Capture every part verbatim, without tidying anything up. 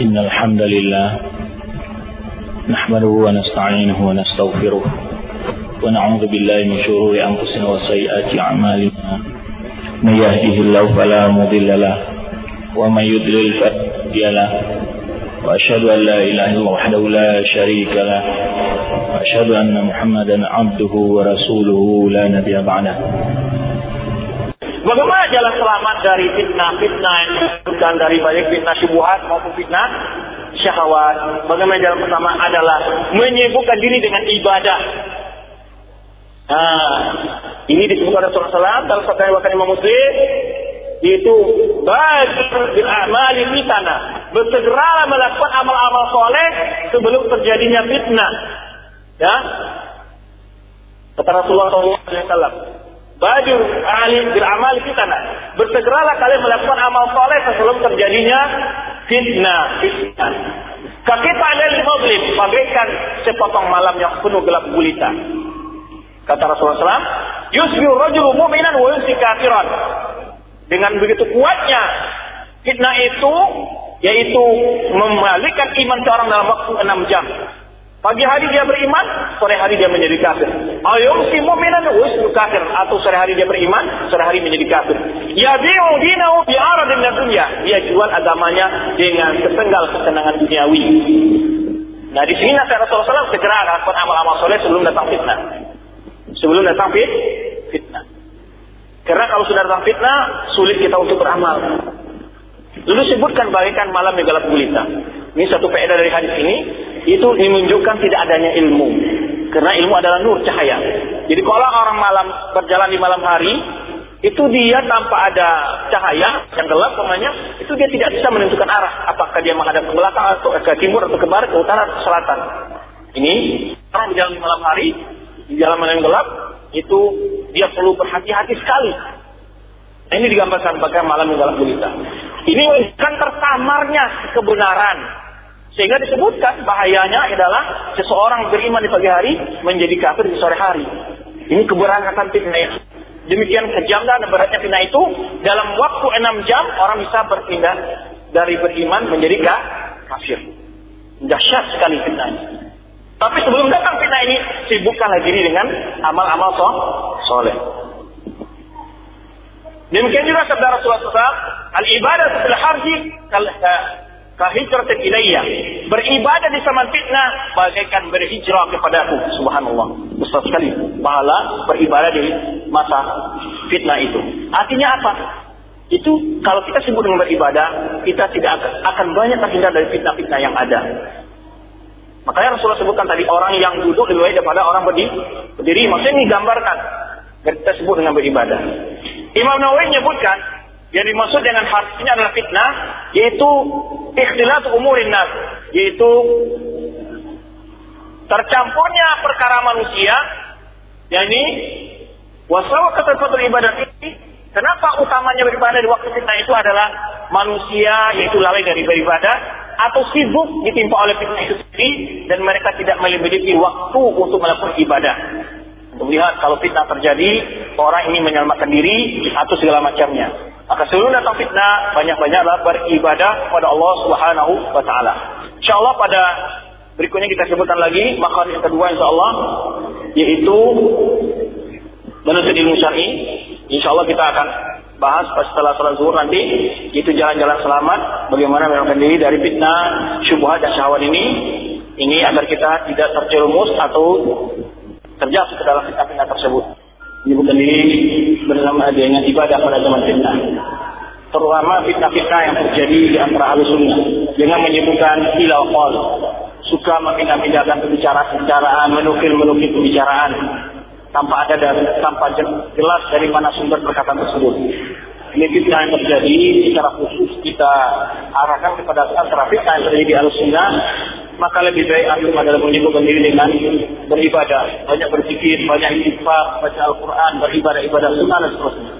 إن الحمد لله نحمده ونستعينه ونستغفره ونعوذ بالله من شرور أنفسنا وسيئات أعمالنا من يهده الله فلا مضل له ومن يضلل فلا هادي له وأشهد أن لا إله إلا الله وحده لا شريك له وأشهد أن محمدا عبده ورسوله لا نبي بعده. Bagaimana jalan selamat dari fitnah-fitnah yang disebutkan dari baik fitnah syubhat maupun fitnah syahwat? Bagaimana jalan pertama adalah menyibukkan diri dengan ibadah. Nah, ini disebutkan oleh Rasulullah dalam satu riwayat Imam Muslim, yaitu badr bil a'mali fitnah, bersegeralah melakukan amal-amal soleh sebelum terjadinya fitnah. Ya, kata Rasulullah sallallahu alaihi wasallam, badr bil a'mali fitnah, bersegeralah kalian melakukan amal soleh sebelum terjadinya fitnah. Fitnah. Kaki tangan muslim bagaikan sepotong malam yang penuh gelap gulita. Kata Rasulullah sallallahu alaihi wasallam, yusbihu rajulu mu'minan wa yumsi kafiran. Dengan begitu kuatnya fitnah itu, yaitu membalikkan iman seorang dalam waktu enam jam. Pagi hari dia beriman, sore hari dia menjadi kafir. Ayumsi mu'minan wa yumsi kafir, atau sore hari dia beriman, sore hari menjadi kafir. Yabi'u dinahu bi'aradin dunya, dia jual agamanya dengan setengah kesenangan duniawi. Nah, di sini nasihat Rasulullah sallallahu alaihi wasallam, segera lakukan amal-amal soleh sebelum datang fitnah. Sebelum datang fitnah. Karena kalau sudah datang fitnah, sulit kita untuk beramal. Lalu sebutkan bagaikan malam yang gelap gulita. Ini satu faedah dari hadis ini, itu menunjukkan tidak adanya ilmu. Karena ilmu adalah nur, cahaya. Jadi kalau orang malam berjalan di malam hari, itu dia tanpa ada cahaya yang gelap namanya, itu dia tidak bisa menentukan arah, apakah dia menghadap ke belakang atau ke timur atau ke barat, ke utara atau ke selatan. Ini orang berjalan di malam hari, di jalan malam gelap, itu dia perlu berhati-hati sekali. Nah, ini digambarkan pakai malam yang gelap gulita. Ini menunjukkan tersamarnya kebenaran. Sehingga disebutkan bahayanya adalah seseorang beriman di pagi hari menjadi kafir di sore hari. Ini keberangkatan fitnah. Demikian kejam dan beratnya fitnah itu, dalam waktu enam jam orang bisa berpindah dari beriman menjadi kafir. Dahsyat sekali fitnahnya. Tapi sebelum datang fitnah ini, sibukkanlah diri dengan amal-amal soleh. Demikian juga sabda Rasulullah sallallahu alaihi wasallam, al-ibadatu fil harji kahijratin ilayya, beribadah di zaman fitnah bagaikan berhijrah kepadaku. Subhanallah, besar sekali pahala beribadah di masa fitnah itu. Artinya apa? Itu kalau kita sibuk dengan beribadah, kita tidak akan, akan banyak terhindar dari fitnah-fitnah yang ada. Makanya Rasulullah sebutkan tadi, orang yang duduk lebih baik daripada orang berdiri. Maksudnya ini gambarkan kita sebut dengan beribadah. Imam Nawawi menyebutkan yang dimaksud dengan harfinya adalah fitnah, yaitu ikhtilat umurin nas, yaitu tercampurnya perkara manusia. Yakni wasawa keterputusan ibadah ini. Kenapa utamanya beribadah di waktu fitnah itu adalah manusia yaitu lalai dari beribadah atau sibuk ditimpa oleh fitnah itu sendiri, dan mereka tidak memiliki waktu untuk melakukan ibadah. Melihat kalau fitnah terjadi, orang ini menyelamatkan diri atau segala macamnya. Maka sebelum datang fitnah, banyak-banyaklah beribadah kepada Allah Subhanahu wa taala. Insyaallah pada berikutnya kita sebutkan lagi makalah yang kedua insyaallah, yaitu menuntut ilmu syar'i. InsyaAllah kita akan bahas setelah salat zuhur nanti, itu jalan-jalan selamat, bagaimana melindungi diri dari fitnah syubhat dan syahwat ini, ini agar kita tidak terjerumus atau terjatuh ke dalam fitnah-fitnah tersebut. Menyibukkan diri bersama dengan ibadah pada zaman fitnah, terutama fitnah-fitnah yang terjadi di antara ahli sunnah, dengan menyibukkan hilal qol, suka memindah-mindahkan pembicaraan, menukil-menukil pembicaraan tanpa ada dan tanpa jelas dari mana sumber perkataan tersebut. Ini fitnah yang terjadi secara khusus kita arahkan kepada antara fitnah yang terjadi di al-sunnah, maka lebih baik antum adalah menyibukkan diri dengan beribadah, banyak berzikir, banyak istighfar, baca Al-Quran, beribadah-ibadah sunnah dan seterusnya.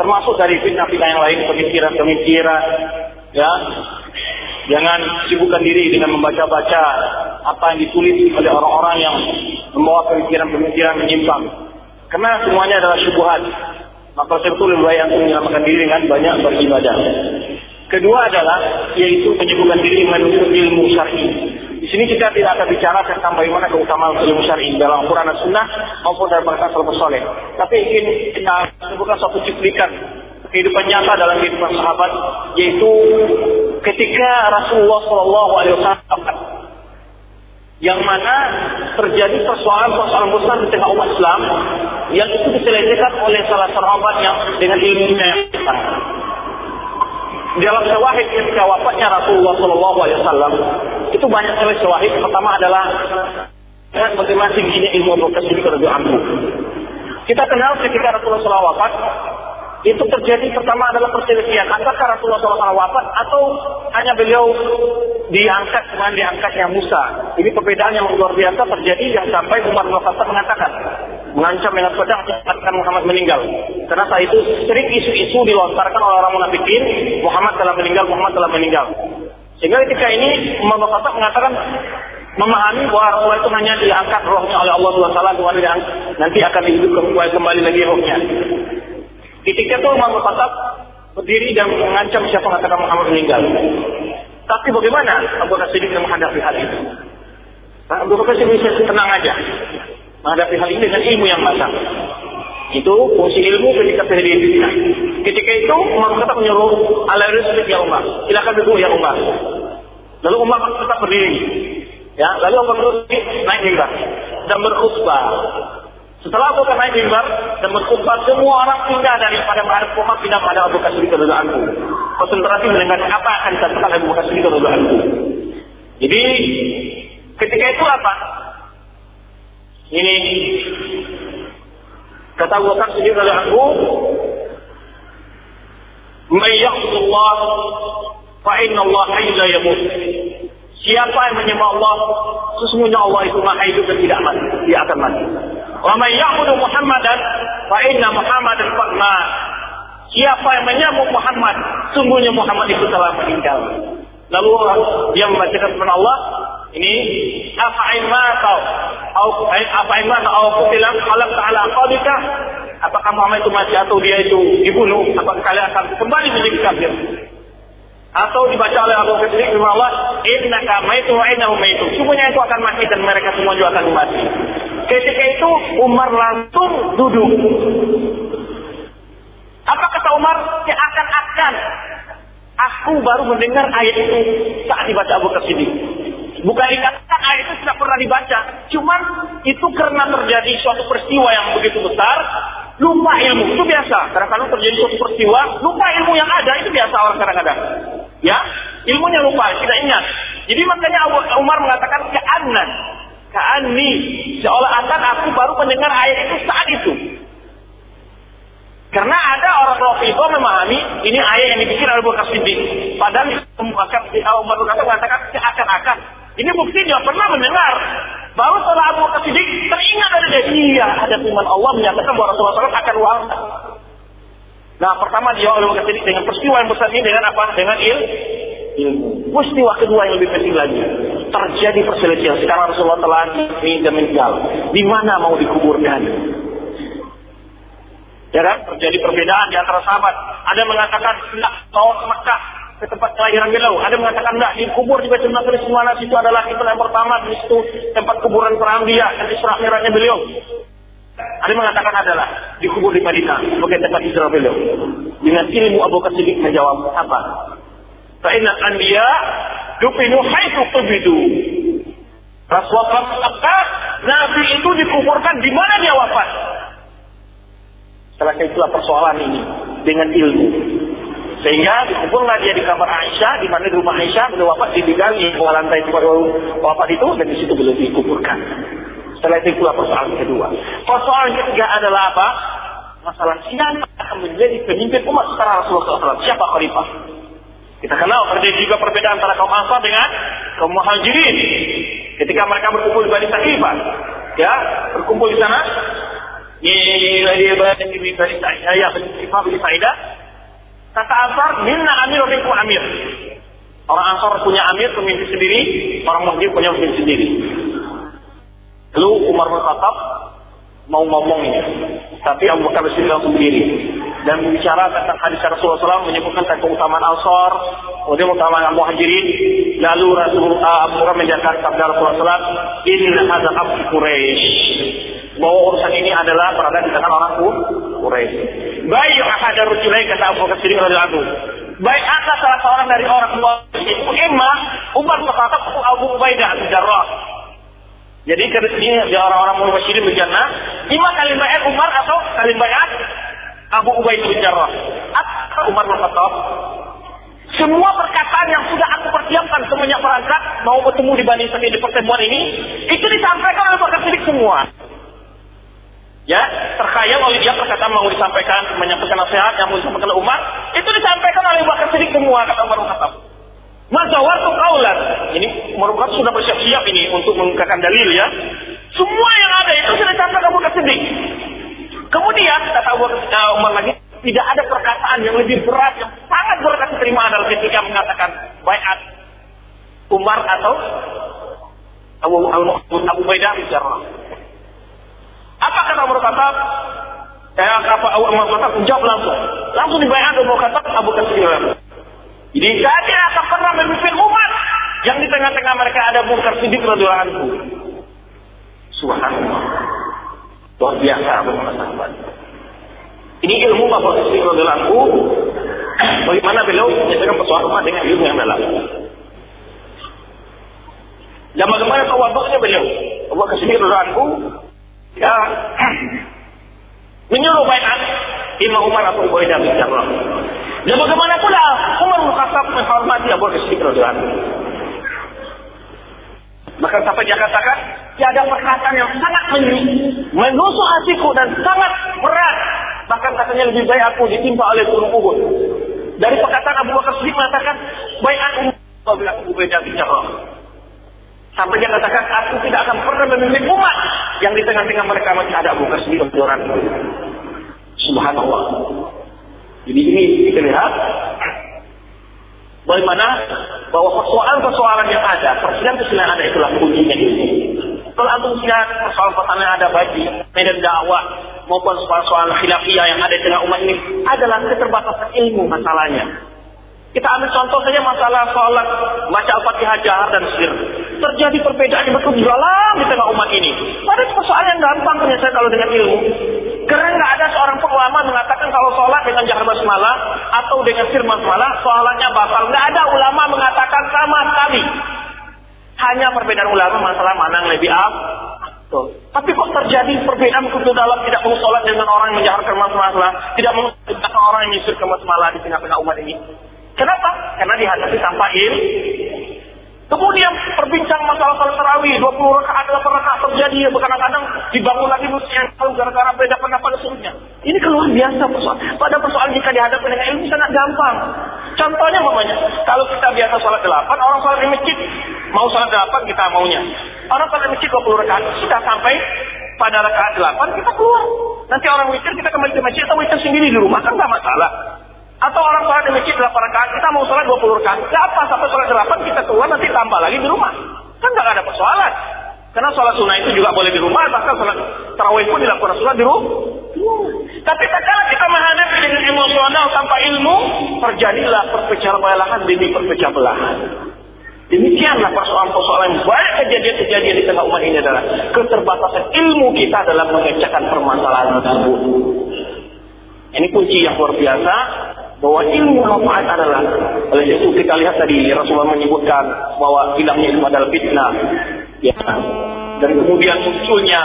Termasuk dari fitnah-fitnah yang lain, pemikiran-pemikiran, ya. Jangan sibukkan diri dengan membaca-baca apa yang ditulis oleh orang-orang yang membawa pemikiran-pemikiran menyimpang. Karena semuanya adalah syubhat. Maka sebetulnya lebih baik untuk menyelamatkan diri dengan banyak beribadah. Kedua adalah yaitu penyembuhan diri menurut ilmu syar'i. Di sini kita tidak akan bicara tentang bagaimana keutamaan ilmu syar'i dalam Quran dan Sunnah maupun dalam bahasa salafus saleh. Tapi ingin kita sebutkan suatu cuplikan kehidupan nyata dalam kehidupan sahabat, yaitu ketika Rasulullah Shallallahu Alaihi Wasallam, yang mana terjadi persoalan-persoalan besar di tengah umat Islam yang itu diselesaikan oleh salah sahabat yang dengan ilmunya yang besar. Dalam syawahid ketika wafatnya Rasulullah sallallahu alaihi wasallam itu banyak sekali syawahid. Pertama adalah bagaimana tingginya ilmu Abu Bakar Ash-Shiddiq radhiyallahu anhu. Kita kenal ketika Rasulullah sallallahu alaihi wasallam wafat, itu terjadi pertama adalah perselisihan antara Rasulullah sallallahu alaihi wasallam wafat atau hanya beliau diangkat, kemudian diangkatnya Musa. Ini perbedaan yang luar biasa terjadi yang sampai Umar bin Khattab mengatakan, mengancam dengan pedang akan Muhammad meninggal. Karena saat itu sering isu-isu dilontarkan oleh orang munafikin, Muhammad telah meninggal, Muhammad telah meninggal. Sehingga ketika ini Umar bin Khattab mengatakan, memahami bahwa Rasulullah itu hanya diangkat rohnya oleh Allah subhanahu wa taala, nanti akan dihidupkan kembali lagi rohnya. Ketika itu Umar bin Khattab berdiri dan mengancam siapa mengatakan Muhammad meninggal. Tapi bagaimana Abu Bakar Ash-Shiddiq menghadapi hal itu? Abu Bakar Ash-Shiddiq tenang aja menghadapi hal ini dengan ilmu yang matang. Itu fungsi ilmu ketika terjadinya. Ketika itu Umar kata menyuruh Al-Irshid ya Umar, silakan duduk ya Umar. Lalu Umar tetap berdiri. Ya, lalu Umar berdiri naik mimbar dan berkhutbah. Setelah Abu Bakar naik mimbar dan berkhutbah, semua orang pindah daripada menghadap Umar pindah pada Abu Bakar Ash-Shiddiq radhiyallahu anhu. Konsentrasi mendengar apa akan dikatakan Abu Bakar Ash-Shiddiq radhiyallahu anhu. Jadi ketika itu apa? Ini kata Abu Bakar Ash-Shiddiq radhiyallahu anhu, "Man ya'budullah fa inna Allah hayyun la yamut." Siapa yang menyembah Allah, sesungguhnya Allah itu Maha hidup dan tidak mati, dia akan mati. "Wa may ya'budu Muhammadan fa inna Muhammadan qad mat." Siapa yang menyembah Muhammad, sungguhnya Muhammad itu telah meninggal. Lalu dia membacakan firman Allah ini, "Afa'imata au afa'imata au qutilam khalaq ta'ala qadika." Apakah Muhammad itu mati atau dia itu dibunuh, apakah kalian akan kembali menjadi kafir? Atau dibaca oleh Abu Bakar Ash-Shiddiq firman Allah, "Innaka maitun wa innahum maitun." Sungguhnya itu akan mati dan mereka semua juga akan mati. Ketika itu Umar langsung duduk. Apa kata Umar? Seakan-akan aku baru mendengar ayat itu saat dibaca Abu Bakar Ash-Shiddiq. Bukan dikatakan ayat itu tidak pernah dibaca, cuman itu karena terjadi suatu peristiwa yang begitu besar, lupa ilmu itu biasa. Kadang-kadang terjadi suatu peristiwa, lupa ilmu yang ada, itu biasa orang kadang-kadang. Ya, ilmunya lupa, tidak ingat. Jadi makanya Umar mengatakan ka'annan, ka'anni, seolah-akan aku baru mendengar ayat itu saat itu. Karena ada orang Rafidhah memahami ini ayat yang dibikin oleh Abu Bakar Ash-Shiddiq. Padahal Umar mengatakan seakan-akan. Ini bukti dia pernah mendengar. Baru setelah Abu Bakar Ash-Shiddiq teringat ada dia. Iya, ada firman Allah menyatakan bahwa Rasulullah shallallahu alaihi wasallam akan wafat. Nah, pertama dia oleh Abu Bakar Ash-Shiddiq dengan peristiwa yang besar ini dengan apa? Dengan il. ilmu. Peristiwa kedua yang lebih penting lagi. Terjadi perselisihan. Sekarang Rasulullah telah meninggal. Di mana mau dikuburkan? Ya kan? Terjadi perbedaan di antara sahabat. Ada mengatakan hendak bawa ke Mekah, ke tempat kelahiran beliau. Ada mengatakan hendak dikubur di Baitul Maqdis, mana situ adalah kiblat yang pertama, di situ tempat kuburan para anbiya dan Isra Mi'rajnya beliau. Ada mengatakan adalah dikubur di Madinah sebagai tempat Isra beliau. Dengan ilmu Abu Bakar Ash-Shiddiq menjawab apa? Fa innal anbiya dufinu haitsu qubidu. Rasulullah mengatakan nabi itu dikuburkan di mana dia wafat. Setelah itulah persoalan ini dengan ilmu. Sehingga dikuburlah dia di kamar Aisyah, di mana di rumah Aisyah beliau wafat di bidang yang dua lantai tempat wafat itu, dan di situ beliau dikuburkan. Setelah itulah persoalan kedua. Persoalan ketiga adalah apa? Masalah siapa akan menjadi pemimpin umat setelah Rasulullah shallallahu alaihi wasallam. Siapa khalifah? Kita kenal terjadi juga perbedaan antara kaum Ansar dengan kaum Muhajirin. Ketika mereka berkumpul di Bani Saifah, ya berkumpul di sana. Ini berada di Bani Sa'idah, ya Bani Sa'idah. Kata Ansar, minna amir riku amir. Orang Ansar punya amir, pemimpin sendiri. Orang Muhajir punya pemimpin sendiri. Lalu Umar bin Khattab mau ngomong ini, tapi Abu Bakar Ash-Shiddiq langsung berdiri. dan berbicara tentang hadis Rasulullah sallallahu alaihi wasallam, menyebutkan tentang keutamaan Ansar, kemudian keutamaan Muhajirin. Lalu Rasulullah Abu Hurairah menjelaskan sabda Rasulullah sallallahu alaihi wasallam, "Inna hadza abdi Quraisy." Bahwa urusan ini adalah berada di tangan orang Quraisy. Baik ahad ar-rajulain, kata Abu Bakar Ash-Shiddiq radhiyallahu anhu, baik atas salah seorang dari orang tua itu, imma Umar bin Khattab atau Abu Ubaidah al-Jarrah. Jadi kerana dia orang-orang muwashirin di jannah, imma kalim bayat Umar atau kalim bayat Abu Ubaidah al-Jarrah atau Umar bin Khattab. Semua perkataan yang sudah aku persiapkan semenjak berangkat mau bertemu di Bani Sa'i di pertemuan ini, itu disampaikan oleh Abu Bakar Ash-Shiddiq semua. Ya, terkhayal oleh dia perkataan mau disampaikan, menyampaikan nasihat yang mau disampaikan Umar, itu disampaikan oleh Abu Bakar Ash-Shiddiq semua, kata Umar bin Khattab. Mazawartu qaulan, ini merupakan sudah bersiap-siap ini untuk mengungkapkan dalil ya. Semua yang ada itu sudah disampaikan Abu Bakar Ash-Shiddiq. Kemudian kata Umar lagi, tidak ada perkataan yang lebih berat yang sangat berat diterima adalah ketika mengatakan baiat Umar atau Abu Abu Ubaidah bin Jarrah. Apa kata Umar Khattab? Eh, apa Umar Khattab menjawab langsung. Langsung dibaiat Umar Khattab Abu Bakar Siddiq. Jadi tidak akan pernah memimpin umat yang di tengah-tengah mereka ada Abu Bakar Siddiq radhiyallahu anhu. Subhanallah. Luar biasa Abu Bakar Siddiq. Ini ilmu Abu Bakar Siddiq radhiyallahu anhu. Bagaimana beliau menyelesaikan persoalan umat dengan ilmu yang dalam. Dan bagaimana tawaduknya beliau? Abu Bakar Siddiq radhiyallahu anhu ya menyuruh baiat Imam Umar atau Ubaidillah bin Jarrah. Dan bagaimana pula Umar bin Khattab menghormati Abu Bakar Ash-Shiddiq radhiyallahu anhu. Bahkan sampai dia katakan, tiada perkataan yang sangat menusuk hatiku dan sangat berat, bahkan katanya lebih baik aku ditimpa oleh gunung Uhud dari perkataan Abu Bakar Ash-Shiddiq mengatakan baiat Umar atau Ubaidillah bin Jarrah. Sampai dia katakan, aku tidak akan pernah memimpin umat yang di tengah-tengah mereka masih ada Abu Bakar Ash-Shiddiq radhiyallahu anhu. Subhanallah. Jadi ini kita lihat bagaimana bahwa persoalan-persoalan yang ada, persoalan-persoalan yang ada itulah kuncinya ini. Kalau antum lihat persoalan-persoalan yang ada bagi medan dakwah maupun persoalan khilafiyah yang ada di tengah umat ini adalah keterbatasan ilmu masalahnya. Kita ambil contoh saja masalah solat baca Al-Fatihah jahar dan sir. Terjadi perbedaan yang betul dalam di tengah umat ini. Padahal persoalan yang gampang penyelesaian kalau dengan ilmu. Karena tidak ada seorang ulama mengatakan kalau solat dengan jahar basmalah atau dengan sir basmalah solatnya batal. Tidak ada ulama mengatakan sama sekali. Hanya perbedaan ulama masalah mana yang lebih afdal. Tapi kok terjadi perbedaan begitu dalam, tidak mau solat dengan orang yang menjaharkan basmalah, tidak mau dengan orang yang sir basmalah di tengah-tengah umat ini. Kenapa? Karena dihadapi tanpa ilmu. Kemudian perbincangan masalah salat tarawih dua puluh rakaat delapan rakaat terjadi, kadang-kadang dibangun lagi musuhnya gara-gara beda pendapat seluruhnya. Ini keluar biasa persoalan. Pada persoalan jika dihadapi dengan ilmu sangat gampang. Contohnya namanya, kalau kita biasa salat delapan, orang salat di masjid mau salat delapan kita maunya. Orang salat di masjid dua puluh rakaat sudah sampai pada rakaat delapan kita keluar. Nanti orang witir kita kembali ke masjid atau witir sendiri di rumah kan enggak masalah. Atau orang sholat di masjid delapan rakaat, kita mau sholat dua puluh rakaat. Tidak apa, sampai sholat delapan kita keluar nanti tambah lagi di rumah. Kan tidak ada persoalan. Karena sholat sunnah itu juga boleh di rumah, bahkan sholat tarawih pun dilakukan sholat di rumah. Tapi kalau kita menghadapi dengan emosional tanpa ilmu, terjadilah perpecahan belahan demi perpecahan belahan. Demikianlah persoalan-persoalan banyak kejadian-kejadian di tengah umat ini adalah keterbatasan ilmu kita dalam memecahkan permasalahan tersebut. Ini kunci yang luar biasa. Bahwa ilmu manfaat adalah, oleh itu kita lihat tadi Rasulullah menyebutkan bahwa hilangnya ilmu adalah fitnah ya. Dan kemudian munculnya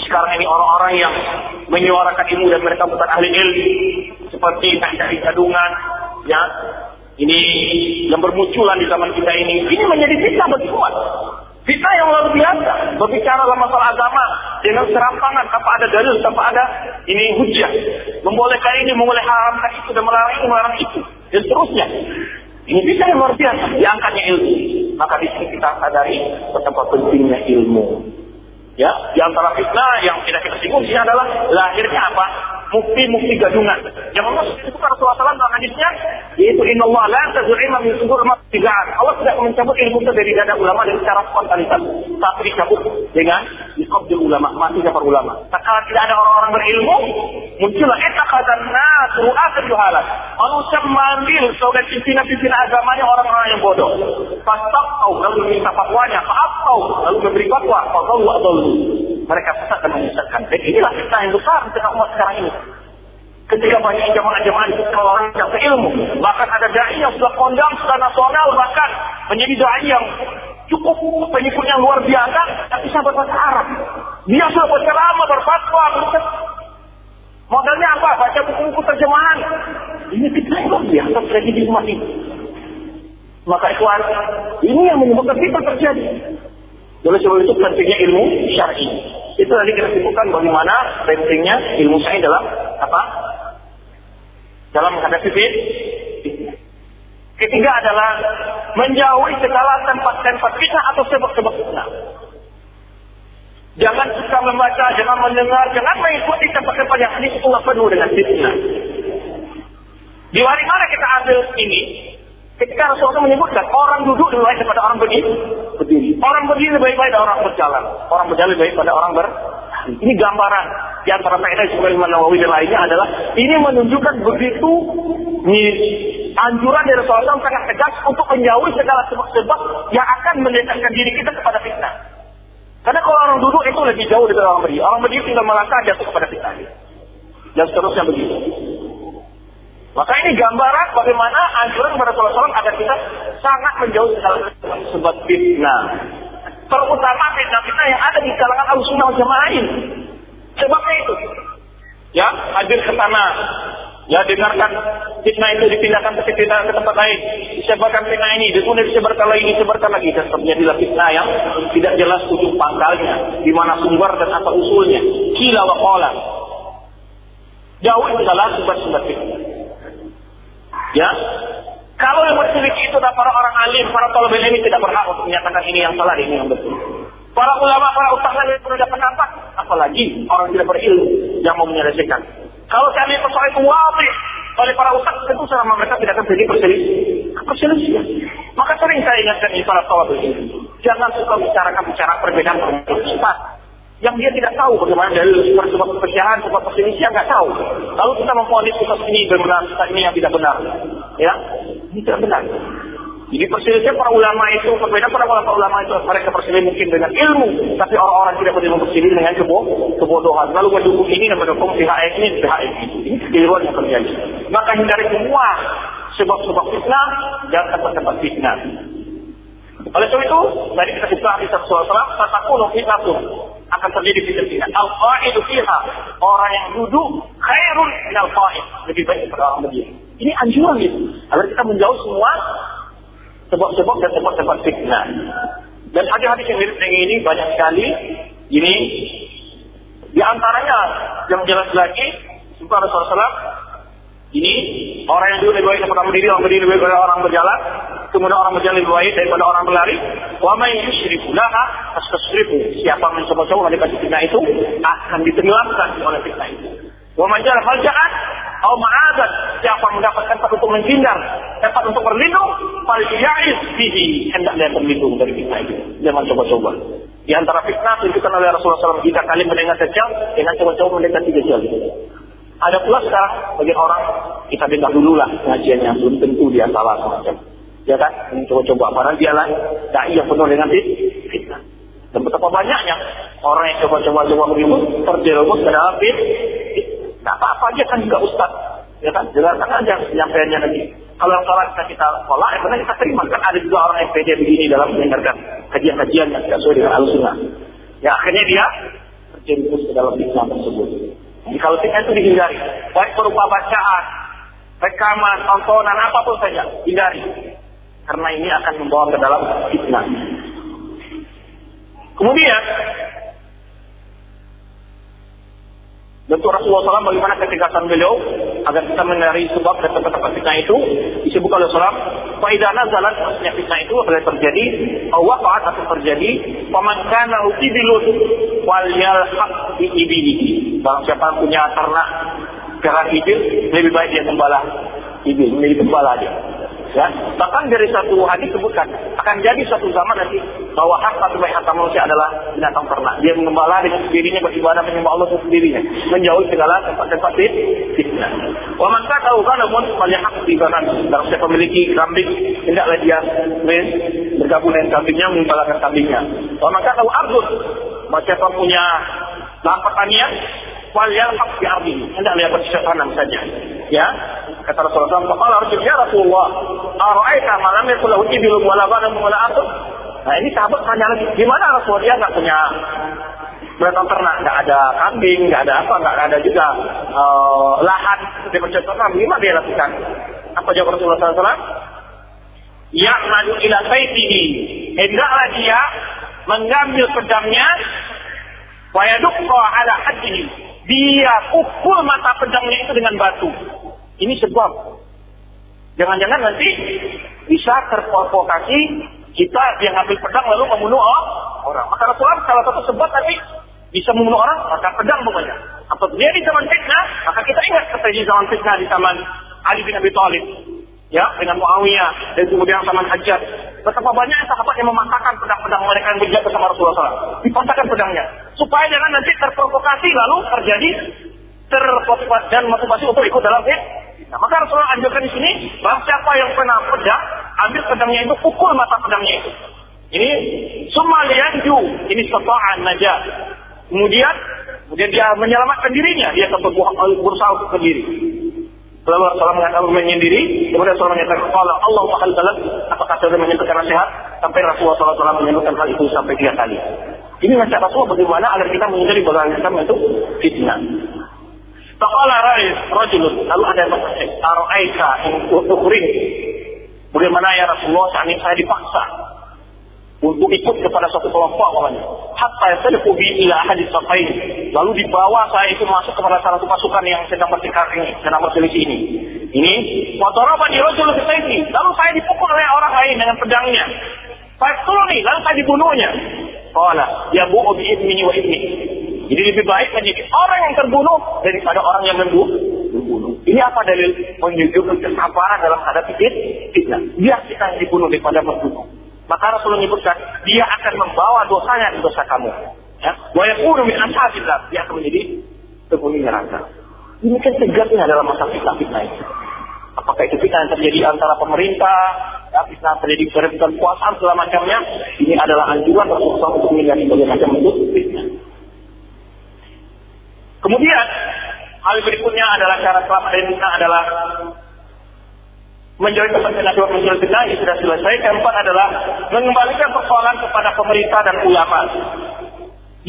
sekarang ini orang-orang yang menyuarakan ilmu dan mereka bukan ahli ilmu, seperti ahli gadungan ya. Ini yang bermunculan di zaman kita ini, ini menjadi fitnah bagi umat. Fitnah yang luar biasa, berbicara dalam masalah agama dengan serampangan, tanpa ada dalil, tanpa ada ini hujah, membolehkan ini, membolehkan itu, dan melarang ini, melarang itu, dan seterusnya. Ini fitnah yang luar biasa, diangkatnya ilmu. Maka di sini kita sadari betapa pentingnya ilmu. Ya, di antara fitnah yang tidak kita singgung adalah lahirnya apa? mufti-mufti gadungan. Yang Allah sebutkan Rasulullah dalam hadisnya, yaitu Inna Allah la tazu'imah min sugur ma'atiba'at. Allah tidak mencabut ilmu itu dari dada ulama dan secara spontanitas, tapi dicabut dengan dikabdil ulama, mati dapur ulama. Tak kalau tidak ada orang-orang berilmu, muncullah etakatan nasru'ah kejuhalan. Manusia mengambil sebagai pimpinan-pimpinan agamanya orang-orang yang bodoh. Pastak tahu, lalu minta fatwanya. Fahab tahu, lalu memberi fatwa. Fatwa wadul. Mereka sesat dan menyesatkan. Dan inilah kita yang besar di tengah umat sekarang ini. Ketika banyak jamaah-jamaah orang yang berilmu, bahkan ada da'i yang sudah kondang, sudah nasional, bahkan menjadi da'i yang cukup pengikutnya luar biasa, tak bisa berbahasa Arab. Dia sudah bercerama, berfatwa, berkata. Modalnya apa? Baca buku-buku terjemahan. Ini fitnah luar biasa terjadi di umat ini. Maka ikhwan, ini yang menyebabkan fitnah terjadi. Oleh sebab itu pentingnya ilmu syar'i. Itu tadi kita sebutkan bagaimana pentingnya ilmu syar'i dalam apa? Dalam menghadapi fitnah. Ketiga adalah menjauhi segala tempat-tempat fitnah atau sebab-sebab fitnah. Jangan suka membaca, jangan mendengar, jangan mengikuti tempat-tempat yang ini Allah penuh dengan fitnah. Di hari mana kita ambil ini? Ketika Rasulullah menyebutkan orang duduk lebih baik daripada orang berdiri, orang berdiri lebih baik daripada orang berjalan, orang berjalan lebih baik daripada orang ber. Ini gambaran di antara faedah Imam Nawawi dan lainnya adalah ini menunjukkan begitu anjuran dari Rasulullah sangat tegas untuk menjauhi segala sebab-sebab yang akan mendekatkan diri kita kepada fitnah. Karena kalau orang duduk itu lebih jauh daripada orang berdiri, orang berdiri tinggal melangkah jatuh kepada fitnah. Dan seterusnya begitu. Maka ini gambaran bagaimana anjuran kepada Rasulullah agar kita sangat menjauhi segala sebab fitnah. Terutama fitnah-fitnah yang ada di kalangan Ahlussunnah wal Jamaah. Sebabnya itu, ya hadir ke tanah, ya dengarkan fitnah itu dipindahkan ke fitnah ke tempat lain, disebarkan fitnah ini, kemudian disebarkan lagi, disebarkan lagi, dan terjadilah fitnah yang tidak jelas ujung pangkalnya, di mana sumber dan apa usulnya, qila wa qala. Jauhi segala sebab-sebab fitnah. Ya, kalau yang memiliki itu dan para orang alim, para talibul ilmi tidak berhak untuk menyatakan ini yang salah, ini yang betul. Para ulama, para ustaz yang berbeda pendapat, apalagi orang tidak berilmu yang mau menyelesaikan. Kalau kami persoalan itu wajib oleh para ustaz, tentu sama mereka tidak akan jadi perselisihan. Maka sering saya ingatkan para talibul ilmi, jangan suka bicarakan bicara perbedaan pendapat yang dia tidak tahu bagaimana dari sebab perpecahan, sebab perselisihan nggak tahu. Lalu kita memfonis kita ini benar, kita ini yang tidak benar, ya, ini tidak benar. Jadi perselisihan para ulama itu berbeda para ulama itu mereka perselisihan mungkin dengan ilmu, tapi orang-orang tidak boleh memperselisih dengan kebodohan. Lalu mendukung ini dan mendukung pihak ini, pihak ini, ini keliruan yang terjadi. Maka hindari semua sebab-sebab fitnah dan tempat-tempat fitnah. Oleh sebab itu, tadi kita bicara di Rasulullah sallallahu alaihi wasallam, "Tatakunu fitnatun", akan terjadi fitnah. Al-qa'idu fiha, orang yang duduk khairun minal qa'id, lebih baik daripada orang berdiri. Ini anjuran itu, agar kita menjauh semua sebab-sebab dan tempat-tempat fitnah. Dan hadis-hadis yang mirip dengan ini banyak sekali. Ini di antaranya yang jelas lagi, sunnah Rasulullah sallallahu alaihi wasallam. Ini orang yang duduk lebih baik daripada orang berdiri, orang berdiri lebih baik daripada orang berjalan. Kemudian orang berjalan lebih baik daripada orang berlari. Wa may yushriku laha fastasrifu. Siapa mencoba-coba dengan fitnah itu akan ditenggelamkan oleh fitnah itu. Wa man ja'ala falja'an aw ma'adan. Siapa mendapatkan tempat untuk menghindar, tempat untuk berlindung, falya'is bihi. Hendaklah berlindung dari fitnah itu. Jangan coba-coba. Di antara fitnah tunjukkan oleh Rasulullah sallallahu alaihi wasallam jika kalian mendengar dajjal, jangan coba-coba mendengar dajjal. Ada pula sekarang bagi orang kita dengar dululah pengajiannya, belum tentu dia salah macam. Ya kan? Coba-coba. Padahal dia lah dai yang penuh dengan fitnah. Dan betapa banyaknya orang yang coba-coba coba berilmu, terjerumus ke dalam fitnah. Apa-apa dia kan juga ustaz. Ya kan? Jelaskan aja penyampaiannya lagi. Kalau yang salah kita kita sekolah, yang benar kita terima. Kan ada juga orang yang P D begini dalam mendengarkan kajian-kajian yang tidak sesuai dengan Ahlussunnah. Ya akhirnya dia terjerumus ke dalam fitnah tersebut. Jadi kalau fitnah itu dihindari, baik berupa bacaan, rekaman, tontonan, apapun saja, hindari. Karena ini akan membawa ke dalam fitnah. Kemudian, bentuk Rasulullah sallallahu alaihi wasallam bagaimana ketegasan beliau agar kita menghindari sebab dan tempat-tempat fitnah itu disebutkan oleh Rasulullah. Faidah nazalat, maksudnya fitnah itu apabila terjadi, Allah faat atau terjadi, pemankana ukibilun walyal haq bi'ibihi. Barang siapa punya ternak sekarang ibil, lebih baik dia membalas ibil, menjadi gembala dia. Ya? Bahkan dari satu hadis sebutkan akan jadi satu zaman nanti bahwa harta sebaik harta manusia adalah binatang ternak. Dia menggembala dengan sendirinya, beribadah menyembah Allah sendirinya, menjauhi segala tempat-tempat fitnah. Wa man tahu kan namun melihat ibaran, barang siapa memiliki kambing, hendaklah dia bergabung dengan kambingnya, menggembalakan kambingnya. Wa man tahu ardun, maka siapa punya lahan pertanian, wal yarhaq bi ardih, hendaklah bercocok tanam saja. Ya, kata Rasulullah sallallahu alaihi wasallam, "Qala ya Rasulullah, ara'aita ma lam yakul lahu ibilun wa la ghanam wa la atun?" Nah, ini sahabat tanya lagi, gimana Rasulullah dia enggak punya binatang ternak, enggak ada kambing, enggak ada apa, enggak ada juga uh, lahan dia bercocok tanam, gimana dia lakukan? Apa jawab Rasulullah sallallahu alaihi wasallam? "Ya maju ila saitihi." Hendaklah dia mengambil pedangnya, wa yadqa ala haddihi, dia pukul mata pedangnya itu dengan batu. Ini sebab jangan-jangan nanti bisa terprovokasi kita yang ambil pedang lalu membunuh orang. Maka Rasulullah salah satu sebab tadi bisa membunuh orang, maka pedang bukannya. Apabila di zaman fitnah, maka kita ingat strategi zaman fitnah di zaman Ali bin Abi Thalib, ya, dengan Mu'awiyah, dan kemudian zaman Hajjaj. Betapa banyak sahabat yang memaksakan pedang-pedang mereka yang berjaya bersama Rasulullah sallallahu alaihi wasallam. Dipaksakan pedangnya, supaya jangan nanti terprovokasi lalu terjadi terprovokasi dan motivasi untuk ikut dalam fitnah. Nah, maka Rasulullah anjurkan di sini, bahwa siapa yang pernah pedang, ambil pedangnya itu, pukul mata pedangnya itu. Ini summa liyanju, ini seta'an najah. Kemudian, kemudian dia menyelamatkan dirinya, dia tetap berusaha untuk sendiri. Lalu Rasulullah mengatakan menyendiri, kemudian Rasulullah mengatakan, "Qala Allahu Akbar." Apakah Rasulullah menyampaikan nasihat sampai Rasulullah sallallahu alaihi wasallam menyebutkan hal itu sampai tiga kali. Ini nasihat Rasulullah bagaimana agar kita menghindari bala Islam itu fitnah. Faqala ra'is rajulun, lalu ada yang berkata, "Ara'aita in ukhrin." Bagaimana ya Rasulullah, seandainya saya dipaksa untuk ikut kepada suatu kelompok orangnya, hatta yasliku bi ila ahadi safain, lalu dibawa saya itu masuk kepada salah satu pasukan yang sedang bertengkar ini, sedang berselisih ini. Ini wataraba ni rajul bi sayfi, lalu saya dipukul oleh orang lain dengan pedangnya. Faqtulni, lalu saya dibunuhnya. Qala ya bu bi ibni wa ibni. Jadi lebih baik menjadi orang yang terbunuh daripada orang yang membunuh. Ini apa dalil menunjukkan kesabaran dalam hadapi fitnah? Biar kita yang dibunuh daripada membunuh. Maka Rasulullah menyebutkan, dia akan membawa dosanya ke dosa kamu. Wa yakunu min ashabillah, dia akan menjadi penghuni neraka. Ini kan tegaknya dalam masa fitnah-fitnah itu. Apakah itu fitnah yang terjadi antara pemerintah, ya, fitnah terjadi perebutan kuasa, segala macamnya. Ini adalah anjuran Rasulullah untuk menghindari berbagai macam bentuk fitnah. Kemudian, hal berikutnya adalah cara selamat dari fitnah adalah menjauhi kepentingan dua muncul fitnah yang sudah selesai. Keempat adalah mengembalikan persoalan kepada pemerintah dan ulama.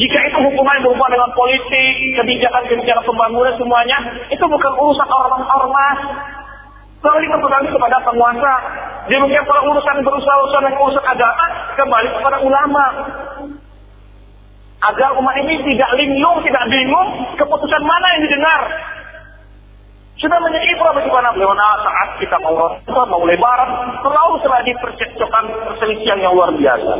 Jika itu hubungan berhubungan dengan politik, kebijakan-kebijakan pembangunan semuanya, itu bukan urusan ormas-ormas. Kembali kembali kepada penguasa. Demikian kalau urusan berusaha-urusan dan urusan agama, kembali kepada ulama. Agar umat ini tidak linglung, tidak bingung, keputusan mana yang didengar. Sudah menjadi problem bagaimana bagaimana saat kita mau rasa, mau lebaran, selalu terjadi percekcokan, perselisihan yang luar biasa.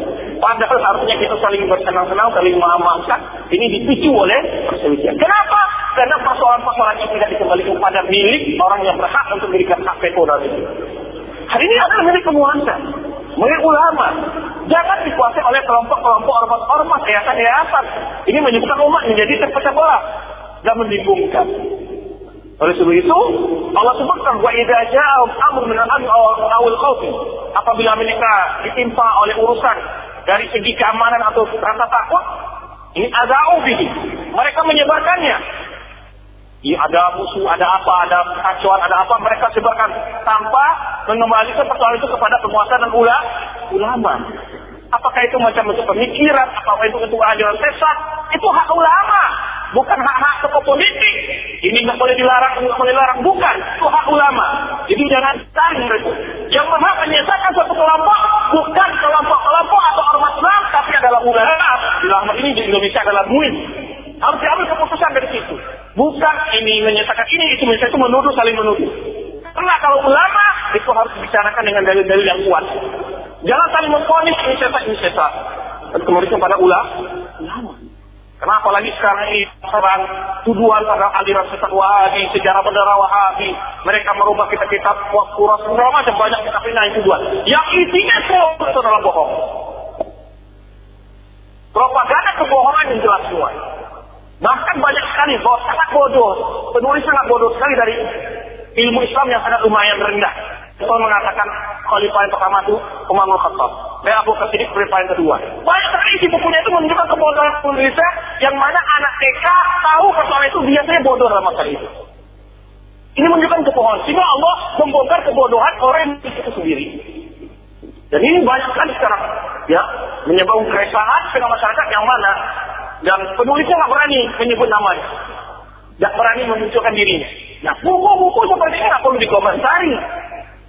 Padahal harusnya kita saling bersenang-senang, saling memaafkan. Ini dipicu oleh perselisihan. Kenapa? Karena persoalan-persoalan yang tidak dikembalikan pada milik orang yang berhak untuk memberikan hak veto dan itu. Hari ini adalah milik penguasa, milik ulama. Jangan dikuasai oleh kelompok-kelompok ormas-ormas yang ada di atas. Ini menyebabkan umat menjadi terpecah belah dan membingungkan. Oleh sebab itu, Allah sebutkan, "Wa idza ja'ahum amrun min al-amni aw al-khawf," apabila mereka ditimpa oleh urusan dari segi keamanan atau rasa takut, ini azau bihi, mereka menyebarkannya. Ya, ada musuh, ada apa, ada kacauan, ada apa, mereka sebarkan tanpa mengembalikan persoalan itu kepada penguasa dan ulama. Apakah itu macam bentuk pemikiran, apakah itu bentuk ajaran sesat? Itu hak ulama, bukan hak-hak tokoh politik. Ini tidak boleh dilarang, tidak boleh dilarang, bukan. Itu hak ulama. Jadi jangan standar itu. Yang berhak menyesatkan suatu kelompok bukan kelompok-kelompok atau ormas Islam, tapi adalah ulama. Ulama ini di Indonesia adalah muin. Harus diambil keputusan dari situ. Bukan ini menyatakan ini, itu menyatakan itu, menuduh, saling menuduh. Karena kalau ulama itu harus dibicarakan dengan dalil-dalil yang kuat. Jangan saling memponis ini sesat, ini sesat. Kemudian kepada ulama. Karena Kenapa lagi sekarang ini serang tuduhan terhadap aliran sesat Wahabi, sejarah bendera Wahabi, mereka merubah kitab-kitab Qur'an, semua macam banyak kitab yang tuduhan yang isinya semua itu adalah bohong, propaganda kebohongan yang jelas semua. Bahkan banyak sekali bahwa sangat bodoh, penulis sangat bodoh sekali dari ilmu Islam yang sangat lumayan rendah. Contoh mengatakan khalifah yang pertama itu Umar bin Khattab, dan Abu Bakar Ash-Shiddiq khalifah yang kedua. Banyak sekali di bukunya itu menunjukkan kebodohan penulisnya, yang mana anak T K tahu persoalan itu, biasanya bodoh dalam masalah itu. Ini menunjukkan kebohongan. Sehingga Allah membongkar kebodohan orang itu sendiri. Dan ini banyak sekali sekarang, ya, menyebabkan keresahan tengah masyarakat yang mana, dan penulisnya nggak berani menyebut namanya, nggak berani memunculkan dirinya. Nah, buku-buku seperti ini nggak perlu dikomentari,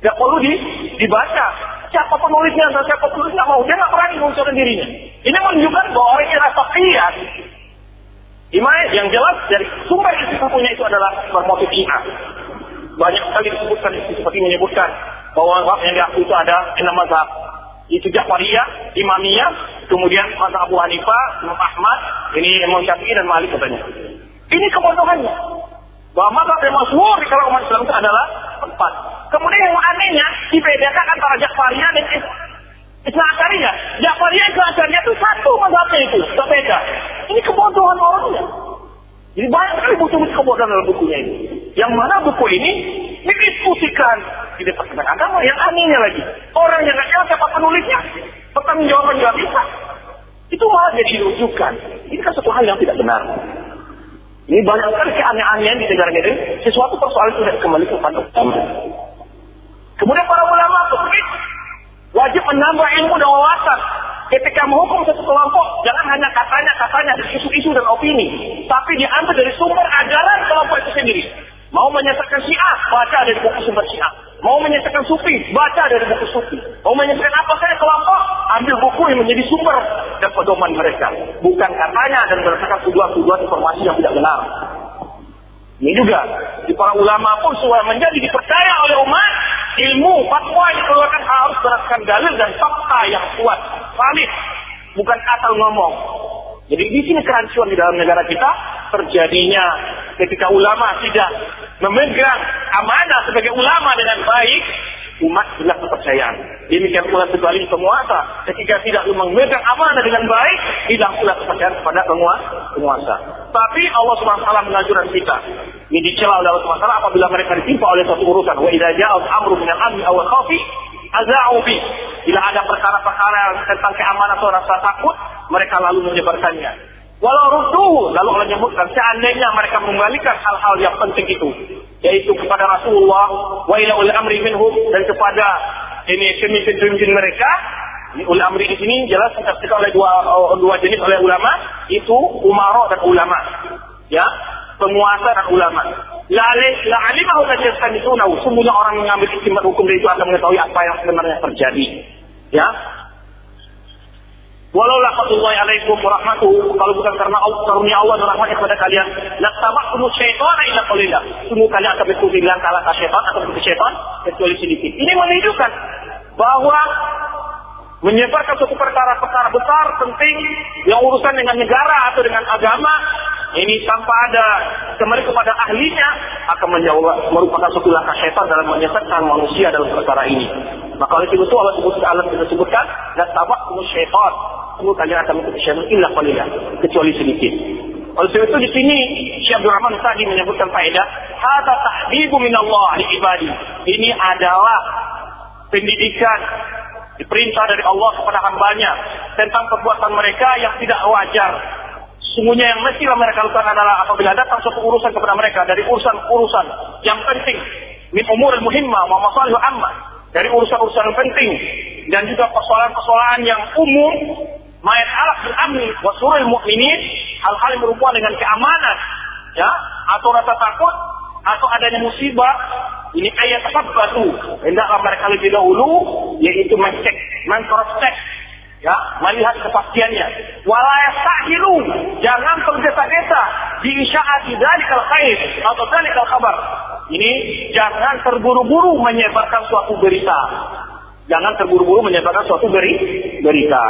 nggak perlu di, dibaca. Siapa penulisnya dan siapa penulisnya mau, dia nggak berani memunculkan dirinya. Ini menunjukkan bahwa orang ini rasa kian. Imam yang jelas dari sumber isi bukunya itu adalah bermotif iman. Banyak sekali disebutkan seperti menyebutkan bahwa mazhab yang diakui itu ada enam mazhab. Itu Jafariyah, Imamiyah, kemudian mazhab Abu Hanifah, Imam Ahmad, ini Imam Syafi'i dan Malik katanya. Ini kebodohannya. Bahwa mazhab yang masyhur di kalangan umat Islam itu adalah empat. Kemudian yang anehnya dibedakan antara Jafariyah dan Isna'asyariyah. Jafariyah dan Isna'asyariyah itu satu mazhabnya itu, berbeda. Ini kebodohan orangnya. Jadi banyak sekali buku-buku kebodohan dalam bukunya ini. Yang mana buku ini didiskusikan di Departemen Agama. Yang anehnya lagi, orang yang nggak tahu siapa penulisnya, bertanggung jawaban juga bisa. Itu malah jadi rujukan. Ini kan satu hal yang tidak benar. Ini banyak sekali keanehan-anehan di negara ini. Sesuatu persoalan sudah kembali ke pada ulama. Kemudian para ulama berpikir wajib menambah ilmu dan wawasan. Ketika menghukum satu kelompok, jangan hanya katanya-katanya, isu-isu dan opini, tapi diambil dari sumber ajaran kelompok itu sendiri. Mau menyesatkan Syiah, baca dari buku sumber Syiah. Mau menyesatkan Sufi, baca dari buku Sufi. Mau menyesatkan apa saja kelompok, ambil buku yang menjadi sumber dan pedoman mereka. Bukan katanya dan berdasarkan tuduhan-tuduhan informasi yang tidak benar. Ini juga, di para ulama pun sudah menjadi dipercaya oleh umat, ilmu, fatwa yang dikeluarkan harus berdasarkan dalil dan fakta yang kuat, valid, bukan asal ngomong. Jadi di sini kerancuan di dalam negara kita terjadinya ketika ulama tidak memegang amanah sebagai ulama dengan baik, umat hilang kepercayaan. Demikian pula sebaliknya penguasa, ketika tidak memegang amanah dengan baik, hilang pula kepercayaan kepada penguasa. Tapi Allah Subhanahu wa taala mengajarkan kita, ini dicela oleh Allah Subhanahu wa taala apabila mereka ditimpa oleh suatu urusan, wa idza ja'a amru min al-amni aw al-khawfi adza'u bi. Bila ada perkara-perkara tentang keamanan atau rasa takut, mereka lalu menyebarkannya. Walau rusuh, lalu Allah menyebutkan seandainya mereka mengembalikan hal-hal yang penting itu, yaitu kepada Rasulullah, wa ila ul amri minhum, dan kepada ini pemimpin-pemimpin mereka. Ul amri di sini jelas ditafsirkan oleh dua dua jenis oleh ulama, itu umara dan ulama, ya, penguasa dan ulama. La alimahu tajassan itu, nah, semuanya orang mengambil istimbat hukum dari itu akan mengetahui apa yang sebenarnya terjadi, ya. Walau laqatullahi alaikum warahmatuhu, kalau bukan karena karunia Allah dan rahmatnya kepada kalian, lataba'nu syaitana illa qalila, sungguh kalian akan berkutik dengan kalahkan syaitan atau berkutik syaitan kecuali sedikit. Ini menunjukkan bahwa menyebarkan suatu perkara-perkara besar penting yang urusan dengan negara atau dengan agama ini tanpa ada kembali kepada ahlinya akan menjawab merupakan suatu langkah syaitan dalam menyesatkan manusia dalam perkara ini. Maka oleh itu Allah sebutkan, Allah sebutkan, dan tabakum syaitan, semua kalian akan mengikuti syaitan illa qalila, kecuali sedikit. Oleh itu di sini Syekh Abdul Rahman tadi menyebutkan faedah, hadza tahdibu minallah li ibadi. Ini adalah pendidikan, perintah dari Allah kepada hambanya tentang perbuatan mereka yang tidak wajar. Sungguhnya yang mestilah mereka lakukan adalah apabila datang suatu urusan kepada mereka dari urusan-urusan yang penting, min umuril muhimmah wa masalih amma, dari urusan-urusan penting dan juga persoalan-persoalan yang umum, mayat alat beramni wa suril mu'minin, hal-hal yang berhubungan dengan keamanan, ya, atau rasa takut atau adanya musibah, ini ayat tepat batu hendaklah mereka lebih dahulu yaitu mencek, mengcrosscheck, ya, melihat kepastiannya. Wala yastahilu, jangan tergesa-gesa bi isya'ati dzalikal khair atau dzalikal khabar. Ini jangan terburu-buru menyebarkan suatu berita. Jangan terburu-buru menyebarkan suatu beri, berita.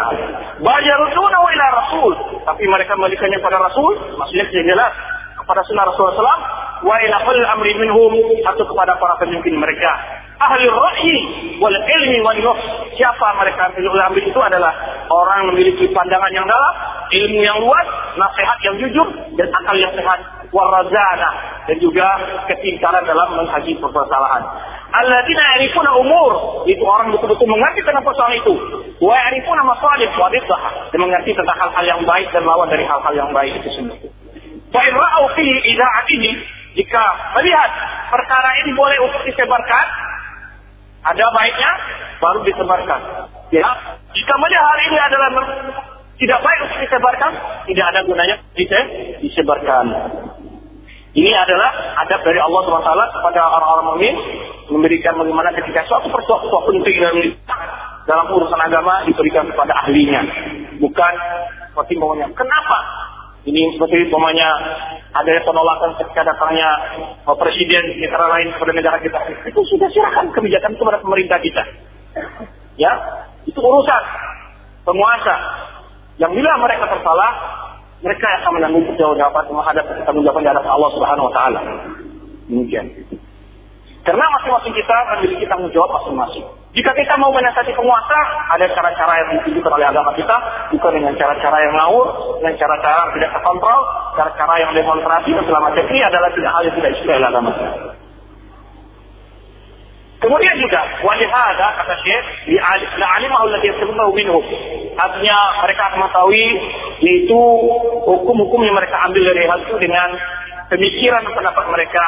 Bayaruna ila rasul, tapi mereka memberikannya kepada Rasul, maksudnya jelas kepada sunnah Rasulullah sallallahu alaihi wasallam, wa ila hul amri minhum, atau kepada para pemimpin mereka, ahli ra'yi wal ilmi wal nafs. Siapa mereka ahli amri itu adalah orang memiliki pandangan yang dalam, ilmu yang luas, nasihat yang jujur, dan akal yang sehat, warazana, dan juga ketingkaran dalam mengkaji permasalahan. Alladzina ya'rifuna umur, itu orang betul-betul mengerti tentang persoalan itu. Wa ya'rifuna masalih wa dhah, dan mengerti tentang hal-hal yang baik dan lawan dari hal-hal yang baik itu sendiri. Fa in ra'u fihi idza'at, ini jika melihat perkara ini boleh untuk disebarkan, ada baiknya baru disebarkan. Ya, jika melihat hari ini adalah tidak baik untuk disebarkan, tidak ada gunanya disebarkan. Ini adalah adab dari Allah subhanahu wa taala kepada orang-orang mukmin, memberikan bagaimana ketika suatu persoalan penting dalam dalam urusan agama diberikan kepada ahlinya, bukan seperti maunya. Kenapa? Ini seperti umpamanya ada penolakan ketika datangnya presiden negara lain kepada negara kita. Itu sudah silakan kebijakan itu kepada pemerintah kita. Ya, itu urusan penguasa. Yang bila mereka tersalah, mereka akan menanggung pertanggungjawaban di hadapan Allah Subhanahu Wa Taala. Demikian. Karena masing-masing kita memiliki tanggung jawab masing-masing. Jika kita mau menasihati penguasa, ada cara-cara yang ditunjukkan oleh agama kita, bukan dengan cara-cara yang ngawur, dengan cara-cara yang tidak terkontrol, cara-cara yang demonstrasi dan segala macam. Ini adalah tidak hal yang tidak sesuai dengan agama. Kemudian juga wajahada, kata Syekh, la'alimahul ladzi yastaqbilu minhu, artinya mereka akan mengetahui itu hukum-hukum yang mereka ambil dari hal itu dengan pemikiran pendapat mereka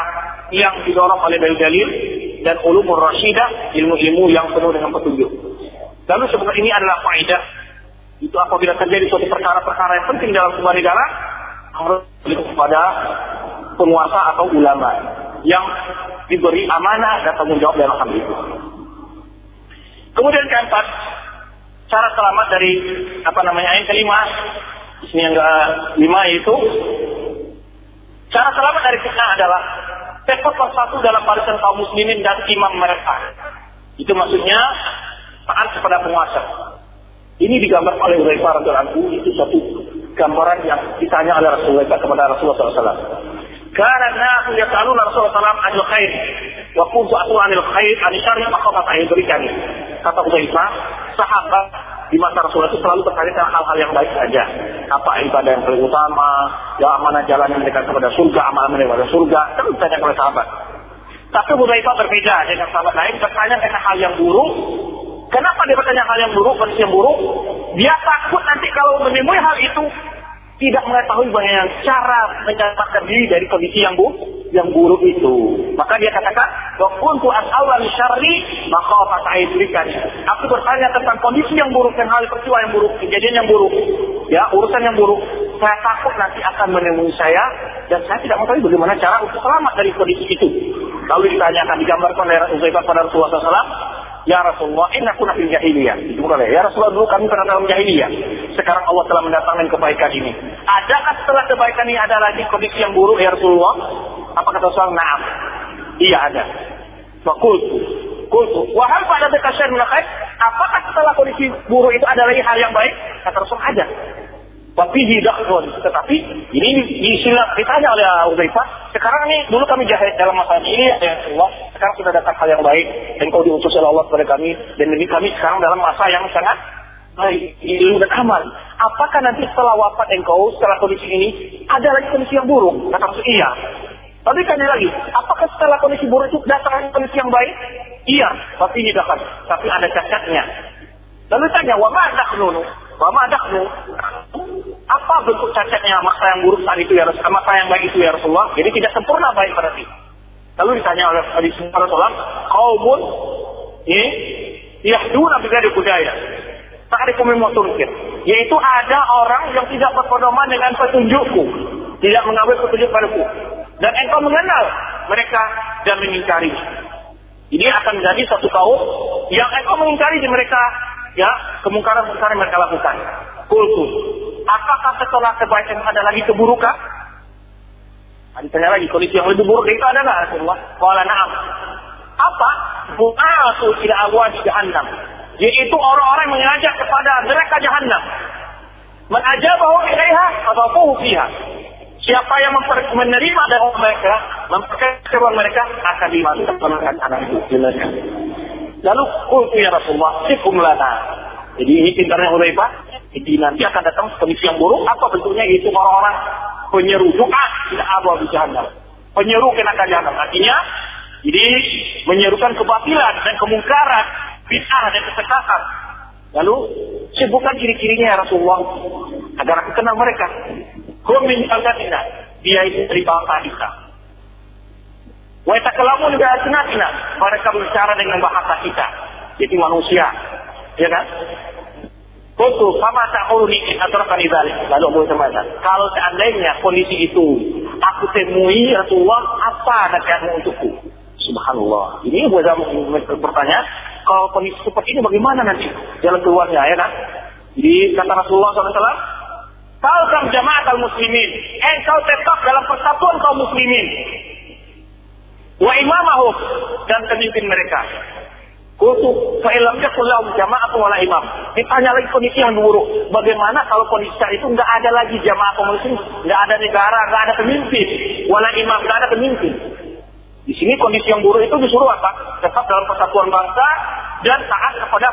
yang didorong oleh dalil-dalil dan ulumur rasyidah, ilmu-ilmu yang penuh dengan petunjuk. Lalu sebenarnya ini adalah faedah, itu apabila terjadi suatu perkara-perkara yang penting dalam sebuah negara harus kepada penguasa atau ulama yang diberi amanah dan tanggung jawab dalam hal itu. Kemudian keempat, cara selamat dari apa namanya yang kelima, ini yang kelima yaitu cara selamat dari fitnah adalah tekad bersatu dalam barisan kaum muslimin dan imam mereka. Itu maksudnya taat kepada penguasa. Ini digambar oleh Uzaibah Raja Al-Abu, itu satu gambaran yang ditanya oleh Rasulullah kepada Rasulullah sallallahu alaihi wasallam. Karena dia selalu Rasulullah sallallahu alaihi wasallam anil khair, wa kuntu atu'u anil khair, anil syarri maqamat ayyibrikani. Kata Uzaibah, sahabat di masa Rasulullah itu selalu terkait dengan hal-hal yang baik saja. Apa ibadah yang paling utama, yang mana jalan yang dekat kepada surga, amal yang kepada surga, terus tanya kepada sahabat. Tapi Uzaibah berbeda dengan sahabat lain, bertanya tentang hal yang buruk. Kenapa dia bertanya hal yang buruk, kondisi yang buruk? Dia takut nanti kalau menemui hal itu, tidak mengetahui bagaimana cara menyelamatkan diri dari kondisi yang buruk, yang buruk itu. Maka dia katakan, wa kuntu as'alu min syarri ma khafata ayyikan. Aku bertanya tentang kondisi yang buruk, dan hal peristiwa yang buruk, kejadian yang buruk, ya urusan yang buruk. Saya takut nanti akan menemui saya, dan saya tidak mengetahui bagaimana cara untuk selamat dari kondisi itu. Lalu ditanyakan, digambarkan oleh Uzaibah kepada Rasulullah sallallahu alaihi wasallam, ya Rasulullah, inna kunna fil jahiliyah. Ya Rasulullah, dulu kami pernah dalam jahiliyah. Sekarang Allah telah mendatangkan kebaikan ini. Adakah setelah kebaikan ini ada lagi kondisi yang buruk, ya Rasulullah? Apa kata Rasulullah? Naam. Iya ada. Fakultu. Kultu. Wahal pada dekasyar minakait. Apakah setelah kondisi buruk itu ada lagi hal yang baik? Kata Rasulullah, ada. Tapi hidakun. Tetapi ini disilap ditanya oleh Uzaifah. Sekarang ini dulu kami jahil dalam masalah ini, ya Rasulullah. Sekarang sudah datang hal yang baik. Dan kau diutus oleh Allah kepada kami. Dan ini kami sekarang dalam masa yang sangat baik, ilmu dan amal. Apakah nanti setelah wafat engkau, setelah kondisi ini, ada lagi kondisi yang buruk? Kata Rasul, iya. Tapi tanya lagi, apakah setelah kondisi buruk itu datang kondisi yang baik? Iya, tapi ini dapat. Tapi ada cacatnya. Lalu tanya, wa ma dakhnu? Wa ma dakhnu? Apa bentuk cacatnya masa yang buruk saat itu ya Rasulullah? Masa yang baik itu ya Rasulullah? Jadi tidak sempurna baik berarti. Lalu ditanya oleh Rasulullah, qaumun eh yahduna bi ghairi hudayah. Ta'rifu mimma tunqir, yaitu ada orang yang tidak berpedoman dengan petunjukku, tidak mengambil petunjuk padaku, dan engkau mengenal mereka dan mengingkari. Ini akan menjadi satu kaum yang engkau mengingkari di mereka, ya, kemungkaran-kemungkaran mereka lakukan. Kultu, apakah setelah kebaikan ada lagi keburukan? Ditanya lagi, kondisi yang lebih buruk itu adalah Rasulullah. Qala na'am. Apa? Bu'atu ila awadi jahannam, yaitu orang-orang mengajak kepada neraka jahanam. Man ajabahu ilaiha adhafuhu fiha. Siapa yang menerima dari mereka, memperkenalkan mereka akan dimasukkan anak itu jelasnya. Lalu qultu ya Rasulullah, sikum lana. Jadi ini pintarnya Uzaibah, jadi nanti akan datang kondisi yang buruk, apa bentuknya itu orang-orang penyeru doa ila abwabi jahannam. Penyeru kena jahannam. Artinya jadi menyerukan kebatilan dan kemungkaran, bid'ah dan kesesatan. Lalu sebutkan ciri-cirinya ya Rasulullah agar aku kenal mereka. Hum min al-qatina, dia itu dari bangsa kita. Wa yatakallamu bi asnatina, mereka berbicara dengan bahasa kita. Jadi manusia, ya kan? Qultu fama ta'uruni in adrakani dzalik. Lalu aku bertanya, kalau seandainya kondisi itu aku temui Rasulullah, apa nasihatmu untukku? Subhanallah. Ini gua bertanya, kalau kondisi seperti ini bagaimana nanti jalan keluarnya, ya kan? Jadi kata Rasulullah shallallahu alaihi wasallam, kau kan jamaah kaum muslimin, engkau tetap dalam persatuan kaum muslimin. Wa imamahum, dan pemimpin mereka. Qultu fa illam yakun lahum jama'atun wala imam. Ditanya lagi kondisi yang buruk. Bagaimana kalau kondisi itu enggak ada lagi jamaah kaum muslimin, enggak ada negara, enggak ada pemimpin, wala imam, enggak ada pemimpin. Di sini kondisi yang buruk itu disuruh apa? Tetap dalam persatuan bangsa dan taat kepada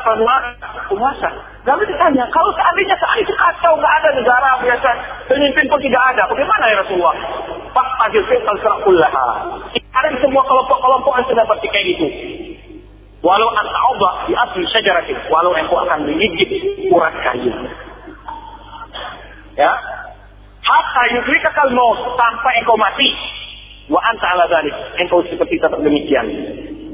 penguasa. Lalu ditanya, kalau seandainya saat itu kacau, nggak ada negara biasa, pemimpin pun tidak ada, bagaimana ya Rasulullah? Pak Fajil Sultan Serakullah. Ada semua kelompok-kelompok yang sudah bertikai itu. Walau anta'obah diasli syajaratin, walau engkau akan digigit urat kayu. Ya, hatta yudrika kal maut, sampai engkau mati. Wa anta ala dzalik, engkau seperti tetap demikian.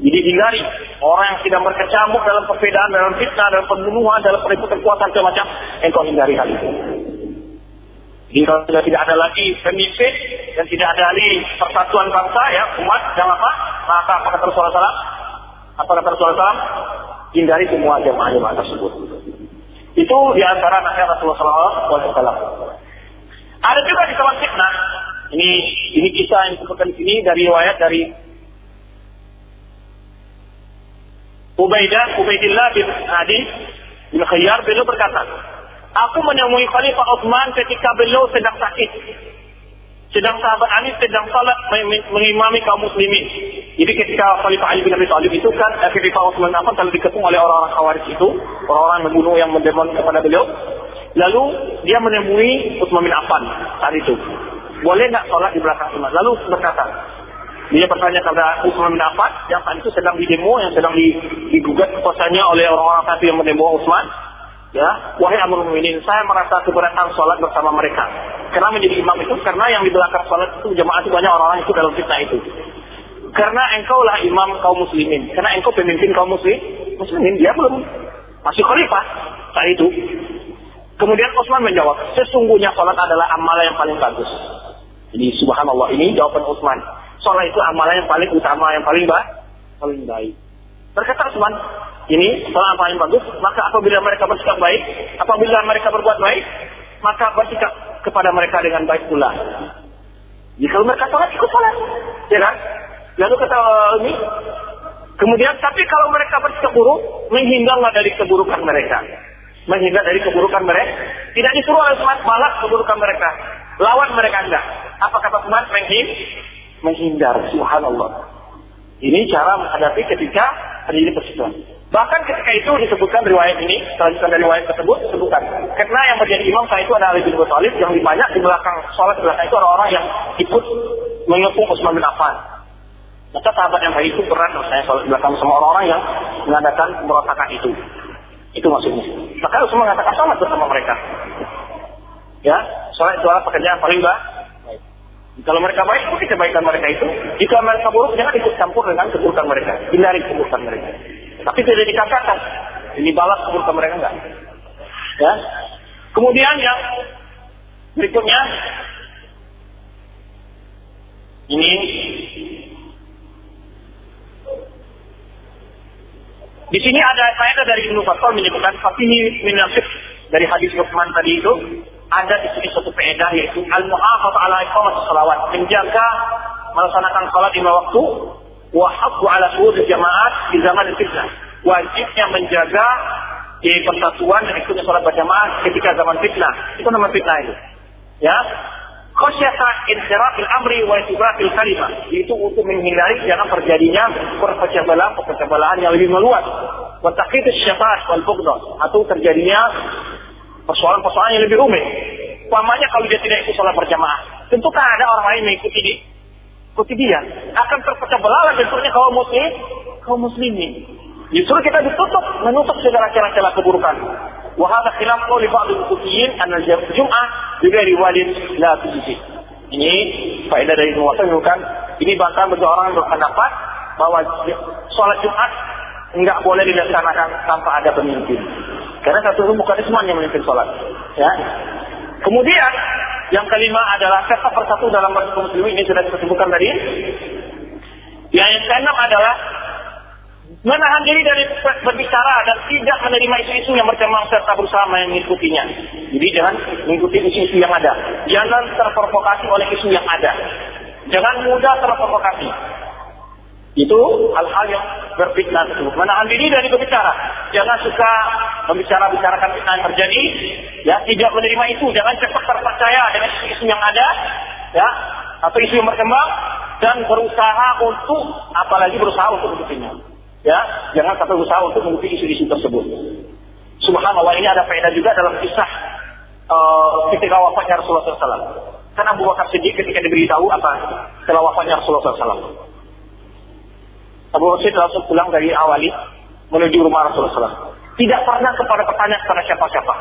Jadi hindari orang yang tidak berkecamuk dalam perbedaan, dalam fitnah, dalam pembunuhan, dalam peributan kekuatan macam-macam, engkau hindari hal itu. Jadi kalau sudah tidak ada lagi pemimpin dan tidak ada lagi persatuan bangsa, ya umat, jangan apa, maka apa kata Rasulullah sallallahu alaihi wasallam? Apa kata Rasulullah sallallahu alaihi wasallam? Hindari semua jemaah-jemaah tersebut. Itu diantara nasihat Rasulullah sallallahu alaihi wasallam. Ada juga di kalangan fitnah. Ini ini kisah yang disebutkan di sini dari riwayat dari Ubaidillah, Ubaidillah bin Adi bin Khayyar, beliau berkata, aku menemui Khalifah Uthman ketika beliau sedang sakit, sedang sahabat Ali sedang salat mengimami kaum muslimin. Jadi ketika Khalifah Ali bin Abi Thalib itu kan, Khalifah Uthman bin Affan kalau dikepung oleh orang-orang khawarij itu, orang-orang membunuh yang mendemon kepada beliau, lalu dia menemui Uthman bin Affan saat itu. Boleh tak solat di belakang imam? Lalu berkata, dia bertanya kepada Uthman bin Affan yang saat itu sedang didemo, yang sedang digugat kekuasaannya oleh orang-orang kafir yang mendemo Uthman. Ya, wahai Amirul Mukminin, saya merasa keberatan solat bersama mereka. Kenapa menjadi imam itu? Karena yang di belakang solat itu jemaah itu banyak orang-orang itu dalam fitnah itu. Karena engkau lah imam kaum muslimin, karena engkau pemimpin kaum muslim, muslimin dia belum masih khalifah saat itu. Kemudian Uthman menjawab, sesungguhnya solat adalah amalan yang paling bagus. Jadi subhanallah, ini jawaban Uthman. Solat itu amalan yang paling utama, yang paling baik, paling baik. Berkata Uthman, ini solat paling bagus. Maka apabila mereka bersikap baik, apabila mereka berbuat baik, maka bersikap kepada mereka dengan baik pula. Jika mereka solat, ikut solat, ya kan? Lalu kata ini, kemudian tapi kalau mereka bersikap buruk, menghindarlah dari keburukan mereka. Menghindar dari keburukan mereka, tidak disuruh oleh Uthman balas keburukan mereka, lawan mereka enggak. Apa kata Uthman? Menghindar. Subhanallah. Ini cara menghadapi ketika terjadi persetujuan. Bahkan ketika itu disebutkan riwayat ini, selanjutnya dari riwayat tersebut disebutkan, karena yang menjadi imam saya itu adalah Ali bin Abi Thalib, yang banyak di belakang sholat belakang itu orang-orang yang ikut mengepung Uthman bin Affan. Maka sahabat yang baik itu berat saya sholat belakang semua orang-orang yang mengadakan merotakan itu. Itu maksudnya. Maka Uthman mengatakan salat bersama mereka. Ya, salat itu adalah pekerjaan paling baik. Kalau mereka baik, ikut kebaikan mereka itu. Jika mereka buruk, jangan ikut campur dengan keburukan mereka. Hindari keburukan mereka. Tapi tidak dikatakan ini balas keburukan mereka enggak. Ya. Kemudian yang berikutnya ini di sini ada saya dari Ibnu Katsir menyebutkan fakih minafik dari hadis Uthman tadi itu ada di sini satu faedah yaitu al-muhafadhah ala iqamatis shalawat, menjaga melaksanakan salat lima waktu, wa hafdhu ala shu'ud jamaat di zaman fitnah, wajibnya menjaga di persatuan dan ikutnya sholat berjamaah ketika zaman fitnah. Itu nama fitnah itu. Ya. Khasyata inkhirafil amri wa itibafil kalimah. Itu untuk menghindari jangan terjadinya perpecah belah, perpecah belahan yang lebih meluas. Wa taqitus syafat wal bughdah. Atau terjadinya persoalan-persoalan yang lebih rumit. Umpamanya kalau dia tidak ikut sholat berjamaah, tentu kan ada orang lain mengikuti dia. Ikuti dia. Akan terpecah belah bentuknya kaum muslim, kaum muslimin. Justru kita ditutup, menutup segala celah-celah keburukan. Wa hadza khilaf qauli ba'd al-qutiyyin an al-jum'ah juga riwayat la tujzi. Ini faedah dari muwatta bukan ini bahkan banyak orang berpendapat bahwa salat Jumat enggak boleh dilaksanakan tanpa ada pemimpin. Karena satu itu bukan semuanya memimpin salat, ya. Kemudian yang kelima adalah kata persatu dalam bahasa muslim ini sudah disebutkan tadi. Yang keenam adalah menahan diri dari berbicara dan tidak menerima isu-isu yang bercemang serta berusaha mengikutinya. Jadi jangan mengikuti isu-isu yang ada. Jangan terprovokasi oleh isu yang ada. Jangan mudah terprovokasi. Itu hal-hal yang berfitnah tersebut. Menahan diri dari berbicara. Jangan suka membicara-bicarakan fitnah yang terjadi. Ya, tidak menerima itu. Jangan cepat terpercaya dengan isu-isu yang ada. Ya, atau isu yang berkembang. Dan berusaha untuk, apalagi berusaha untuk mengikutinya. Ya, jangan sampai berusaha untuk mengikuti isu-isu tersebut. Subhanallah, ini ada faedah juga dalam kisah uh, ketika wafatnya Rasulullah sallallahu alaihi wasallam. Karena Abu Bakar Ash-Shiddiq ketika diberitahu apa setelah wafatnya Rasulullah sallallahu alaihi wasallam, Abu Bakar Ash-Shiddiq langsung pulang dari Awali menuju rumah Rasulullah sallallahu alaihi wasallam. Tidak pernah kepada bertanya kepada siapa-siapa.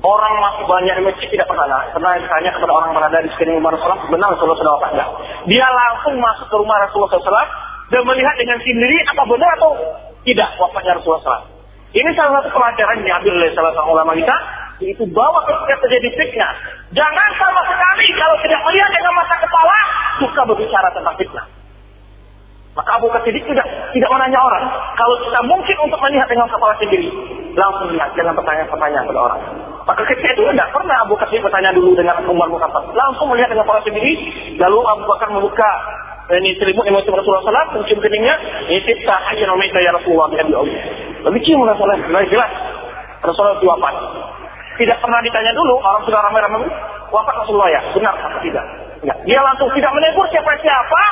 Orang masih banyak di masjid tidak pernah. Pernah ditanya kepada orang berada di sekeliling rumah Rasulullah, benar Rasulullah sallallahu alaihi wasallam apa enggak? Dia langsung masuk ke rumah Rasulullah sallallahu alaihi wasallam. Dan melihat dengan sendiri apa benar atau tidak wafatnya Rasulullah. Ini salah satu pelajaran yang diambil oleh salah seorang ulama kita, yaitu bahwa ketika terjadi fitnah, jangan sama sekali kalau tidak melihat dengan mata kepala suka berbicara tentang fitnah. Maka Abu Bakar Siddiq tidak tidak menanya orang. Kalau kita mungkin untuk melihat dengan kepala sendiri, langsung lihat, jangan pertanyaan-pertanyaan pada orang. Maka ketika itu tidak pernah Abu Bakar Siddiq bertanya dulu dengan Umar bin Khattab, langsung melihat dengan kepala sendiri, lalu Abu Bakar membuka ini selimut yang masuk Rasulullah sallallahu alaihi wasallam, mencium keningnya, ini tipsah hanya nomaita ya Rasulullah bin Abi. Lalu cium Rasulullah, jelas Rasulullah wafat. Tidak pernah ditanya dulu, orang sudah ramai-ramai, wafat Rasulullah ya, benar atau tidak? Enggak. Dia langsung tidak menegur siapa-siapa,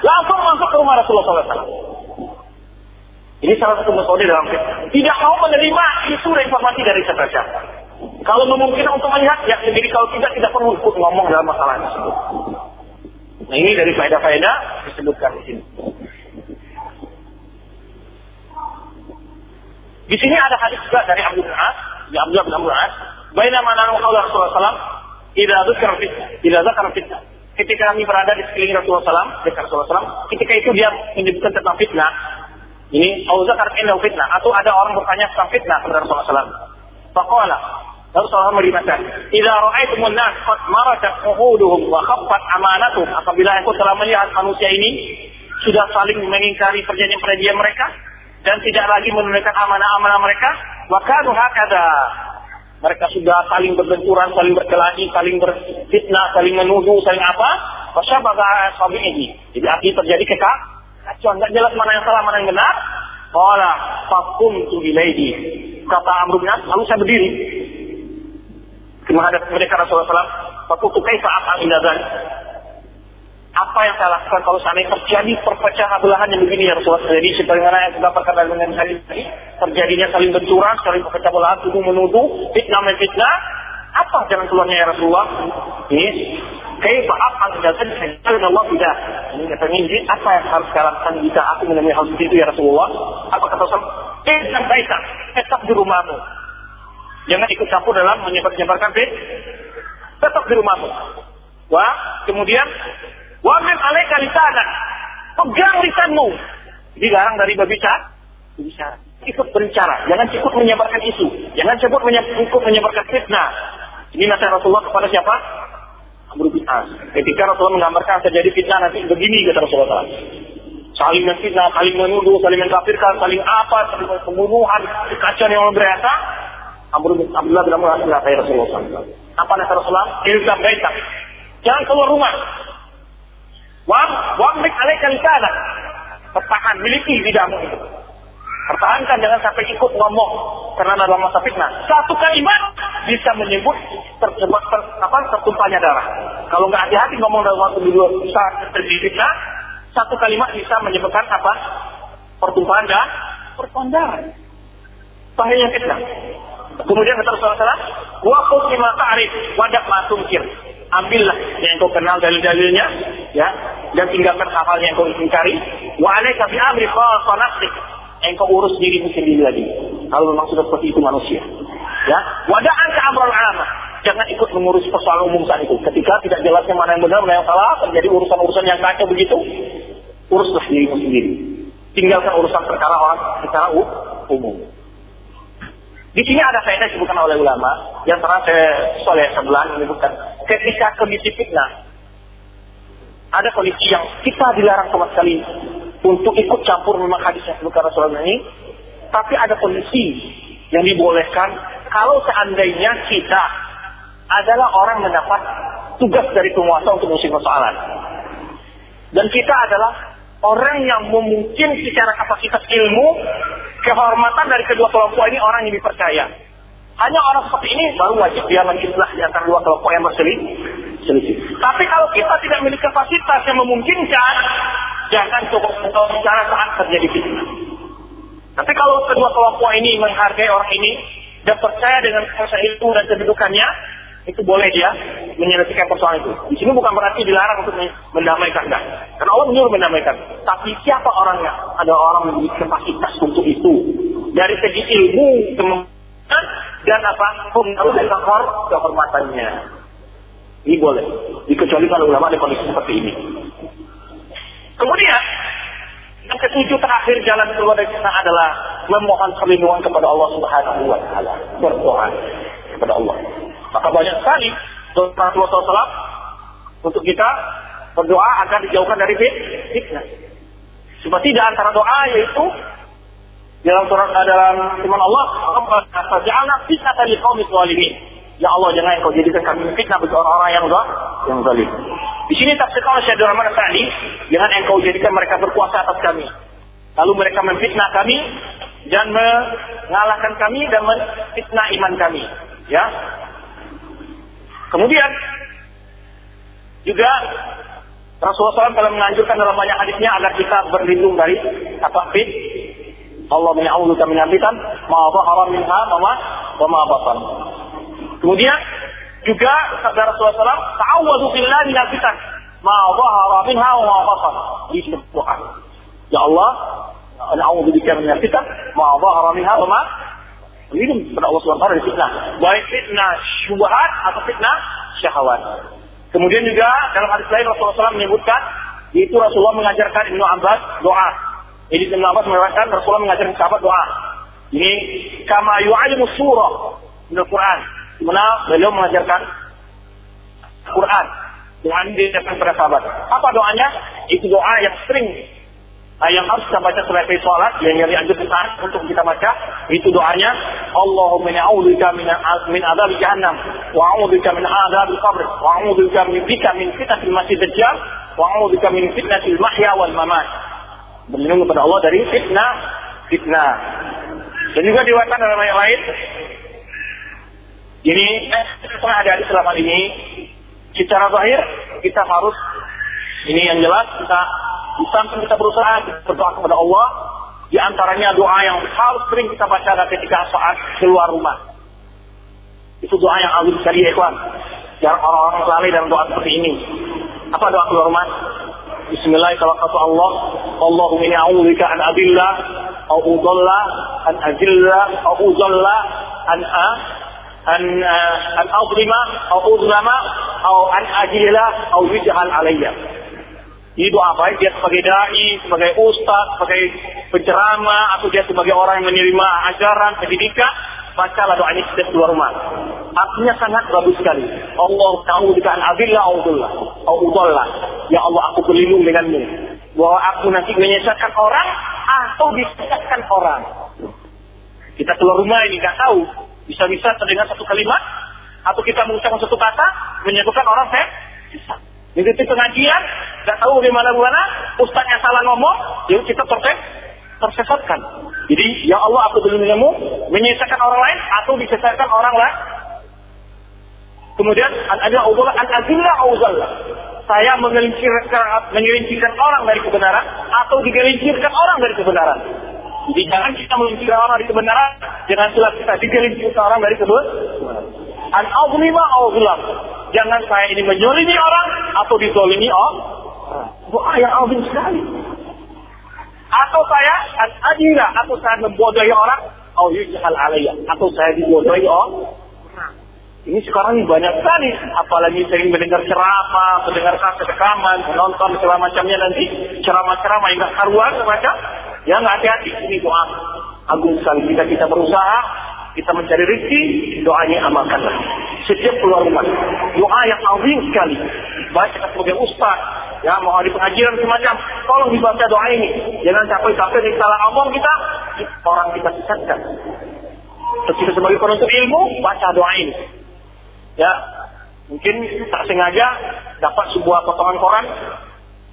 langsung masuk ke rumah Rasulullah sallallahu alaihi wasallam. Ini salah satu metode dalam fitnah. Tidak mau menerima isu dan informasi dari siapa-siapa. Kalau memungkinkan untuk melihat, ya sendiri, kalau tidak, tidak perlu ikut ngomong dalam masalah tersebut. Nah, ini dari faedah-faedah disebutkan di sini. Di sini ada hadis juga dari Abu Hurairah, dari Abu Hurairah, "Bainama nahnu hawla Rasulullah sallallahu alaihi wasallam, idza dzukira fitnah, idza dzakara fitnah." Ketika kami berada di sekeliling Rasulullah sallallahu alaihi wasallam, dekat Rasulullah sallallahu alaihi wasallam, ketika itu dia menyebutkan tentang fitnah. Ini au dzakara inna fitnah, atau ada orang bertanya tentang fitnah kepada Rasulullah sallallahu alaihi wasallam. Faqala Rasulullah mengatakan, "Idza ra'aitumul nas qad maratat uhuduhum wa khaffat amanatuhum." Apabila engkau telah melihat manusia ini sudah saling mengingkari perjanjian-perjanjian mereka dan tidak lagi menunaikan amanah-amanah mereka, wa kanu hakadha. Mereka sudah saling berbenturan, saling berkelahi, saling berfitnah, saling menuduh, saling apa? Fasyabaha ashabihi. Jadi akhirnya terjadi kekacauan, enggak jelas mana yang salah, mana yang benar. Qala faqumtu ilaihi. Kata Amr bin As, lalu saya berdiri menghadap mereka Rasulullah sallallahu alaihi wasallam. Fakutu kaifa af'alu dzalik. Apa yang saya lakukan kalau seandainya terjadi perpecahan belahan yang begini ya Rasulullah? Jadi sebagaimana yang sudah berkata dengan hadis tadi, terjadinya saling benturan, saling perpecah belahan, tuduh menuduh, fitnah menfitnah. Apa jalan keluarnya ya Rasulullah? Ini kaifa af'alu dzalik? Insyaallah tidak. Ini katanya ini apa yang harus saya lakukan jika aku menemui hal seperti itu ya Rasulullah? Apa kata Rasul? Insan baita, tetap di rumahmu. Jangan ikut campur dalam menyebar-nyebarkan fitnah. Tetap di rumahmu. Wah, kemudian wa min alaika lisanak. Pegang lisanmu. Dilarang dari berbicara. Berbicara. Ikut berbicara. Jangan ikut menyebarkan isu. Jangan ikut menyebarkan fitnah. Ini nasihat Rasulullah kepada siapa? Amr bin As. Ketika Rasulullah menggambarkan terjadi fitnah nanti begini kata Rasulullah. Saling fitnah, saling menuduh, saling mengkafirkan, saling apa, saling pembunuhan, kekacauan yang berbahaya. Amr bin Abdullah bin Amr bin Khayyar Rasulullah. Apa kata Rasulullah? Ilzam baitak. Jangan keluar rumah. Wa wa mik alaika lisanak. Pertahan miliki lidahmu itu. Pertahankan, jangan sampai ikut ngomong, karena dalam masa fitnah satu kalimat bisa menyebut terjebak ter, apa tertumpahnya darah. Kalau nggak hati-hati ngomong dalam waktu dua saat terjadi fitnah, satu kalimat bisa menyebabkan apa pertumpahan darah, pertumpahan darah. Bahayanya fitnah. Kemudian kata Rasulullah, wa qulima ta'rif wa dak ma tumkir. Ambillah yang kau kenal dalil-dalilnya, ya, dan tinggalkan hal-hal yang kau ingkari. Wa alaika bi amri fa nafsik. Engkau urus dirimu sendiri lagi. Kalau memang sudah seperti itu manusia, ya. Wa da'an ka amrul 'am. Jangan ikut mengurus persoalan umum saat itu. Ketika tidak jelasnya mana yang benar, mana yang salah, terjadi urusan-urusan yang kacau begitu. Uruslah dirimu sendiri. Tinggalkan urusan perkara orang secara umum. Di sini ada faedah disebutkan oleh ulama, yang pernah saya soleh sebelah menyebutkan, ketika kondisi fitnah, ada kondisi yang kita dilarang sama sekali untuk ikut campur memang hadisnya bukan Rasulullah ini, tapi ada kondisi yang dibolehkan kalau seandainya kita adalah orang mendapat tugas dari penguasa untuk mengusir persoalan, dan kita adalah orang yang mungkin secara kapasitas ilmu, kehormatan dari kedua kelompok ini orang yang dipercaya. Hanya orang seperti ini baru wajib dia mengislah di antara dua kelompok yang berselisih. Tapi kalau kita tidak memiliki kapasitas yang memungkinkan, jangan coba bicara saat terjadi fitnah. Tapi kalau kedua kelompok ini menghargai orang ini dan percaya dengan kuasa ilmu dan kedudukannya, itu boleh dia menyelesaikan persoalan itu. Di sini bukan berarti dilarang untuk mendamaikan, enggak. Karena Allah menyuruh mendamaikan. Tapi siapa orangnya? Ada orang yang memiliki kapasitas untuk itu. Dari segi ilmu, kemampuan, dan apa? Kehormatannya. Ini boleh. Dikecuali kalau ulama ada kondisi seperti ini. Kemudian, yang ketujuh terakhir jalan keluar dari sana adalah memohon perlindungan kepada Allah Subhanahu wa Ta'ala. Berdoa kepada Allah. Maka banyak sekali doa Rasulullah shallallahu alaihi wasallam untuk kita berdoa agar dijauhkan dari fitnah. Sebab tidak antara doa yaitu dalam surat dalam firman Allah, "Rabbana ja'alna fitnatan lil qaumil zalimin." Ya Allah, jangan Engkau jadikan kami fitnah bagi orang-orang yang yang zalim. Di sini tafsir oleh Syekh Abdul Rahman tadi, jangan Engkau jadikan mereka berkuasa atas kami, lalu mereka memfitnah kami dan mengalahkan kami dan memfitnah iman kami, ya. Kemudian juga Rasulullah shallallahu alaihi wasallam telah menganjurkan dalam banyak hadisnya agar kita berlindung dari apa fit. Allah menya'udzuka min fitnah ma dhahara minha wa ma batan. Kemudian juga sabda Rasulullah shallallahu alaihi wasallam, ta'awwadzu billahi minal fitnah ma dhahara minha wa ma batan. Disebutkan, ya Allah, na'udzubika minal fitnah ma dhahara minha wa ma. Berlindung kepada Allah Subhanahu wa Ta'ala dari fitnah, baik fitnah syubhat atau fitnah syahwat. Kemudian juga dalam hadis lain Rasulullah shallallahu alaihi wasallam menyebutkan, yaitu Rasulullah mengajarkan Ibnu Abbas doa. Jadi Ibnu Abbas mengatakan Rasulullah mengajarkan sahabat doa. Ini kama yu'allimu surah min Al-Qur'an. Dimana beliau mengajarkan Al-Qur'an dengan diajarkan kepada sahabat. Apa doanya? Itu doa yang sering yang harus kita baca selesai sholat, yang dianjurkan untuk kita baca, itu doanya Allahumma a'udzubika min adzab jahannam wa a'udzubika min adzab al-qabr wa a'udzubika min fitnatil masih dajjal wa a'udzubika min fitnatil mahya wal mamat. Berlindung kepada Allah dari fitnah fitnah. Dan juga diwakilkan dalam ayat lain ini eh, setelah ada hadis selama ini secara zahir kita harus ini yang jelas kita di samping kita berusaha berdoa kepada Allah, di antaranya doa yang harus sering kita baca ketika saat keluar rumah. Itu doa yang agung sekali ya ikhwan. Jarang orang-orang lalai dalam doa seperti ini. Apa doa keluar rumah? Bismillahirrahmanirrahim. Allahumma inni a'udzubika an adilla au udalla an ajilla au udalla an a an an azlima au udlama au an ajilla au yujhal alayya. Ini doa baik dia sebagai da'i, sebagai ustaz, sebagai penceramah, atau dia sebagai orang yang menerima ajaran, pendidikan, bacalah doa ini setiap keluar rumah. Artinya sangat bagus sekali. Allah ta'ala dikatakan abillah audullah, audullah. Ya Allah, aku berlindung denganmu, bahwa aku nanti menyesatkan orang atau disesatkan orang. Kita keluar rumah ini gak tahu, bisa-bisa terdengar satu kalimat, atau kita mengucapkan satu kata, menyatukan orang saya sesat. Di titik pengajian, nggak tahu bagaimana-mana, ustaznya salah ngomong, jadi kita tertek, tersesatkan. Jadi, ya Allah aku belindungimu, menyesatkan orang lain atau disesatkan orang lain. Kemudian, ada uzallah, an-azillah uzallah. Saya menggelincirkan, menggelincirkan orang dari kebenaran atau digelincirkan orang dari kebenaran. Jadi, jangan kita menggelincirkan orang dari kebenaran, jangan pula kita digelincirkan orang dari kebenaran. An-azlimah uzallah. Jangan saya ini menyolimi orang atau dizolimi orang. Doa yang agung sekali. Atau saya adila, atau saya membodohi orang, atau yujhal alaiya, atau saya dibodohi orang. Ini sekarang ini banyak sekali, apalagi sering mendengar ceramah, mendengar kaset rekaman, menonton segala macamnya nanti ceramah-ceramah yang nggak karuan macam, ya nggak hati-hati. Ini doa agung sekali. Kita kita berusaha, kita mencari rezeki, doanya amalkanlah. Setiap keluar rumah, doa yang agung sekali. Baik kita sebagai ustaz, ya mau di pengajian semacam, tolong dibaca doa ini. Jangan sampai-sampai di salah omong kita, orang kita sesatkan. Terus kita sebagai penuntut ilmu, baca doa ini. Ya, mungkin tak sengaja dapat sebuah potongan koran,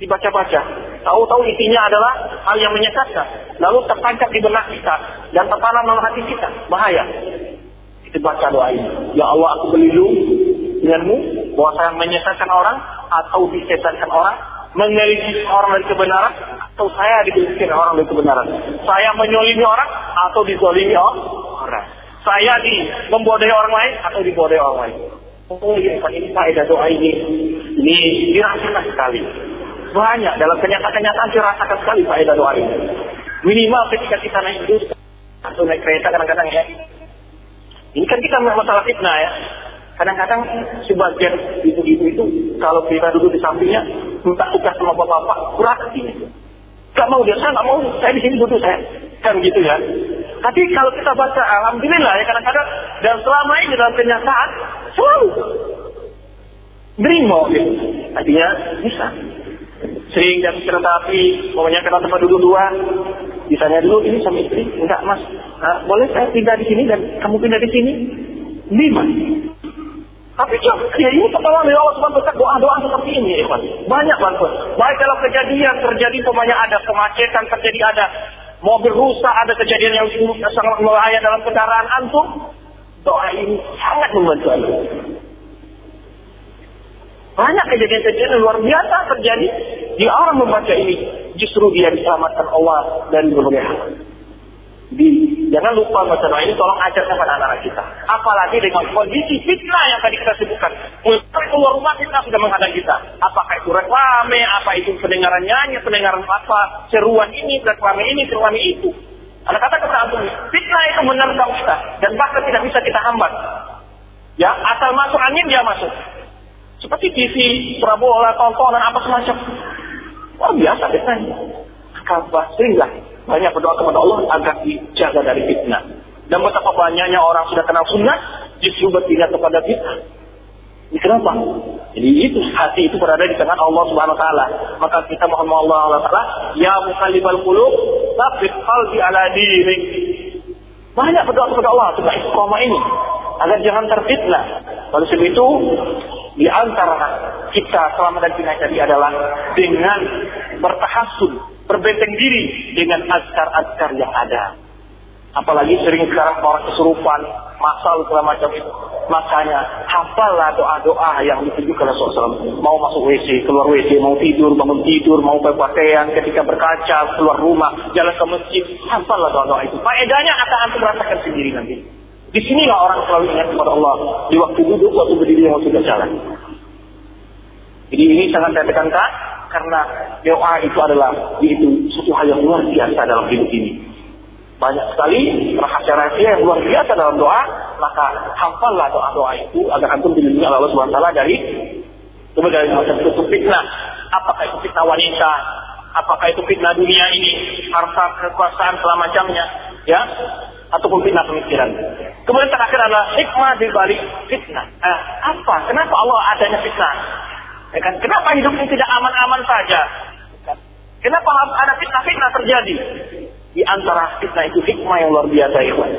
dibaca-baca. Tahu-tahu intinya adalah hal yang menyesatkan. Lalu tertancap di benak kita, dan tertanam dalam hati kita. Bahaya. Kita baca doa ini. Ya Allah, aku berlindung denganmu, bahwa saya menyesatkan orang, atau disesatkan orang, menyelisih orang dari kebenaran, atau saya diselisih orang dari kebenaran. Saya menyolimi orang, atau dizolimi orang. Saya di membodohi orang lain, atau dibodohi orang lain. Oh, ini faedah doa ini. Ini dirasakan sekali. Banyak, dalam kenyataan-kenyataan dirasakan sekali faedah doa ini. Minimal ketika kita naik bus, atau naik kereta kadang-kadang ya. Ini kan kita masalah fitnah ya. Kadang-kadang sebagian ibu-ibu itu kalau kita duduk di sampingnya minta tukar sama bapak-bapak kurang ini, nggak mau dia, saya nggak mau, saya di sini duduk saya, kan gitu ya. Tapi kalau kita baca alhamdulillah ya kadang-kadang dan selama ini dalam kenyataan selalu nerima, gitu. Artinya bisa sering jatuh kereta api, pokoknya kereta tempat duduk dua, misalnya dulu ini sama istri, enggak mas, nah, boleh saya pindah di sini dan kamu pindah di sini, lima. Tapi coba, ya ini pertolongan dari Allah subhanahu wa taala doa-doa seperti ini, Ikhwan. Banyak banget. Baik kalau kejadian terjadi, semuanya ada kemacetan terjadi, ada mobil rusak, ada kejadian yang sangat berbahaya dalam kendaraan antum, doa ini sangat membantu antum. Banyak kejadian-kejadian luar biasa terjadi, di orang membaca ini, justru dia diselamatkan Allah dan berbagai hal. Di, jangan lupa baca doa ini, tolong ajarkan kepada anak-anak kita. Apalagi dengan kondisi fitnah yang tadi kita sebutkan. Mulai keluar rumah fitnah sudah menghadang kita. Apakah itu reklame, apa itu pendengaran nyanyi, pendengaran apa, seruan ini, reklame ini, seruan itu. Ada kata kepada Abdul, fitnah itu menerkam kita dan bahkan tidak bisa kita hambat. Ya, asal masuk angin dia masuk. Seperti T V, prabola, tontonan apa semacam. Luar biasa fitnahnya. Kabah seringlah. Banyak berdoa kepada Allah agar dijaga dari fitnah. Dan betapa banyaknya orang sudah kenal sunnah, justru berpindah kepada fitnah. Ini kenapa? Jadi itu hati itu berada di tangan Allah Subhanahu Wa Taala. Maka kita mohon Allah Taala, ya muqallibal qulub, tsabbit qalbi ala dinik. Banyak berdoa kepada Allah tentang istiqamah ini, agar jangan terfitnah. Lalu sebab itu di antara kita selamat dari fitnah tadi adalah dengan bertahasun, berbenteng diri dengan azkar-azkar yang ada. Apalagi sering sekarang orang kesurupan, masal segala macam itu. Makanya hafallah doa-doa yang ditunjukkan Rasulullah shallallahu alaihi wasallam. Mau masuk W C, keluar W C, mau tidur, bangun tidur, mau berpakaian, ketika berkaca, keluar rumah, jalan ke masjid, hafallah doa-doa itu. Faedahnya akan antum rasakan sendiri nanti. Di sinilah orang selalu ingat kepada Allah di waktu duduk, waktu berdiri, waktu berjalan. Jadi ini sangat saya tekankan karena doa itu adalah itu suatu hal yang luar biasa dalam hidup ini. Banyak sekali rahasia-rahasia yang luar biasa dalam doa, maka hafallah doa-doa itu agar antum dilindungi oleh Allah Subhanahu wa taala dari kemudian macam-macam fitnah. Apakah itu fitnah wanita, apakah itu fitnah dunia ini, harta, kekuasaan, segala macamnya, ya? Ataupun fitnah pemikiran. Kemudian terakhir adalah hikmah di balik fitnah. Eh, apa? Kenapa Allah adanya fitnah? Ya kan? Kenapa hidup ini tidak aman-aman saja? Ya kan? Kenapa ada fitnah-fitnah terjadi? Di antara fitnah itu hikmah yang luar biasa, ikhwan.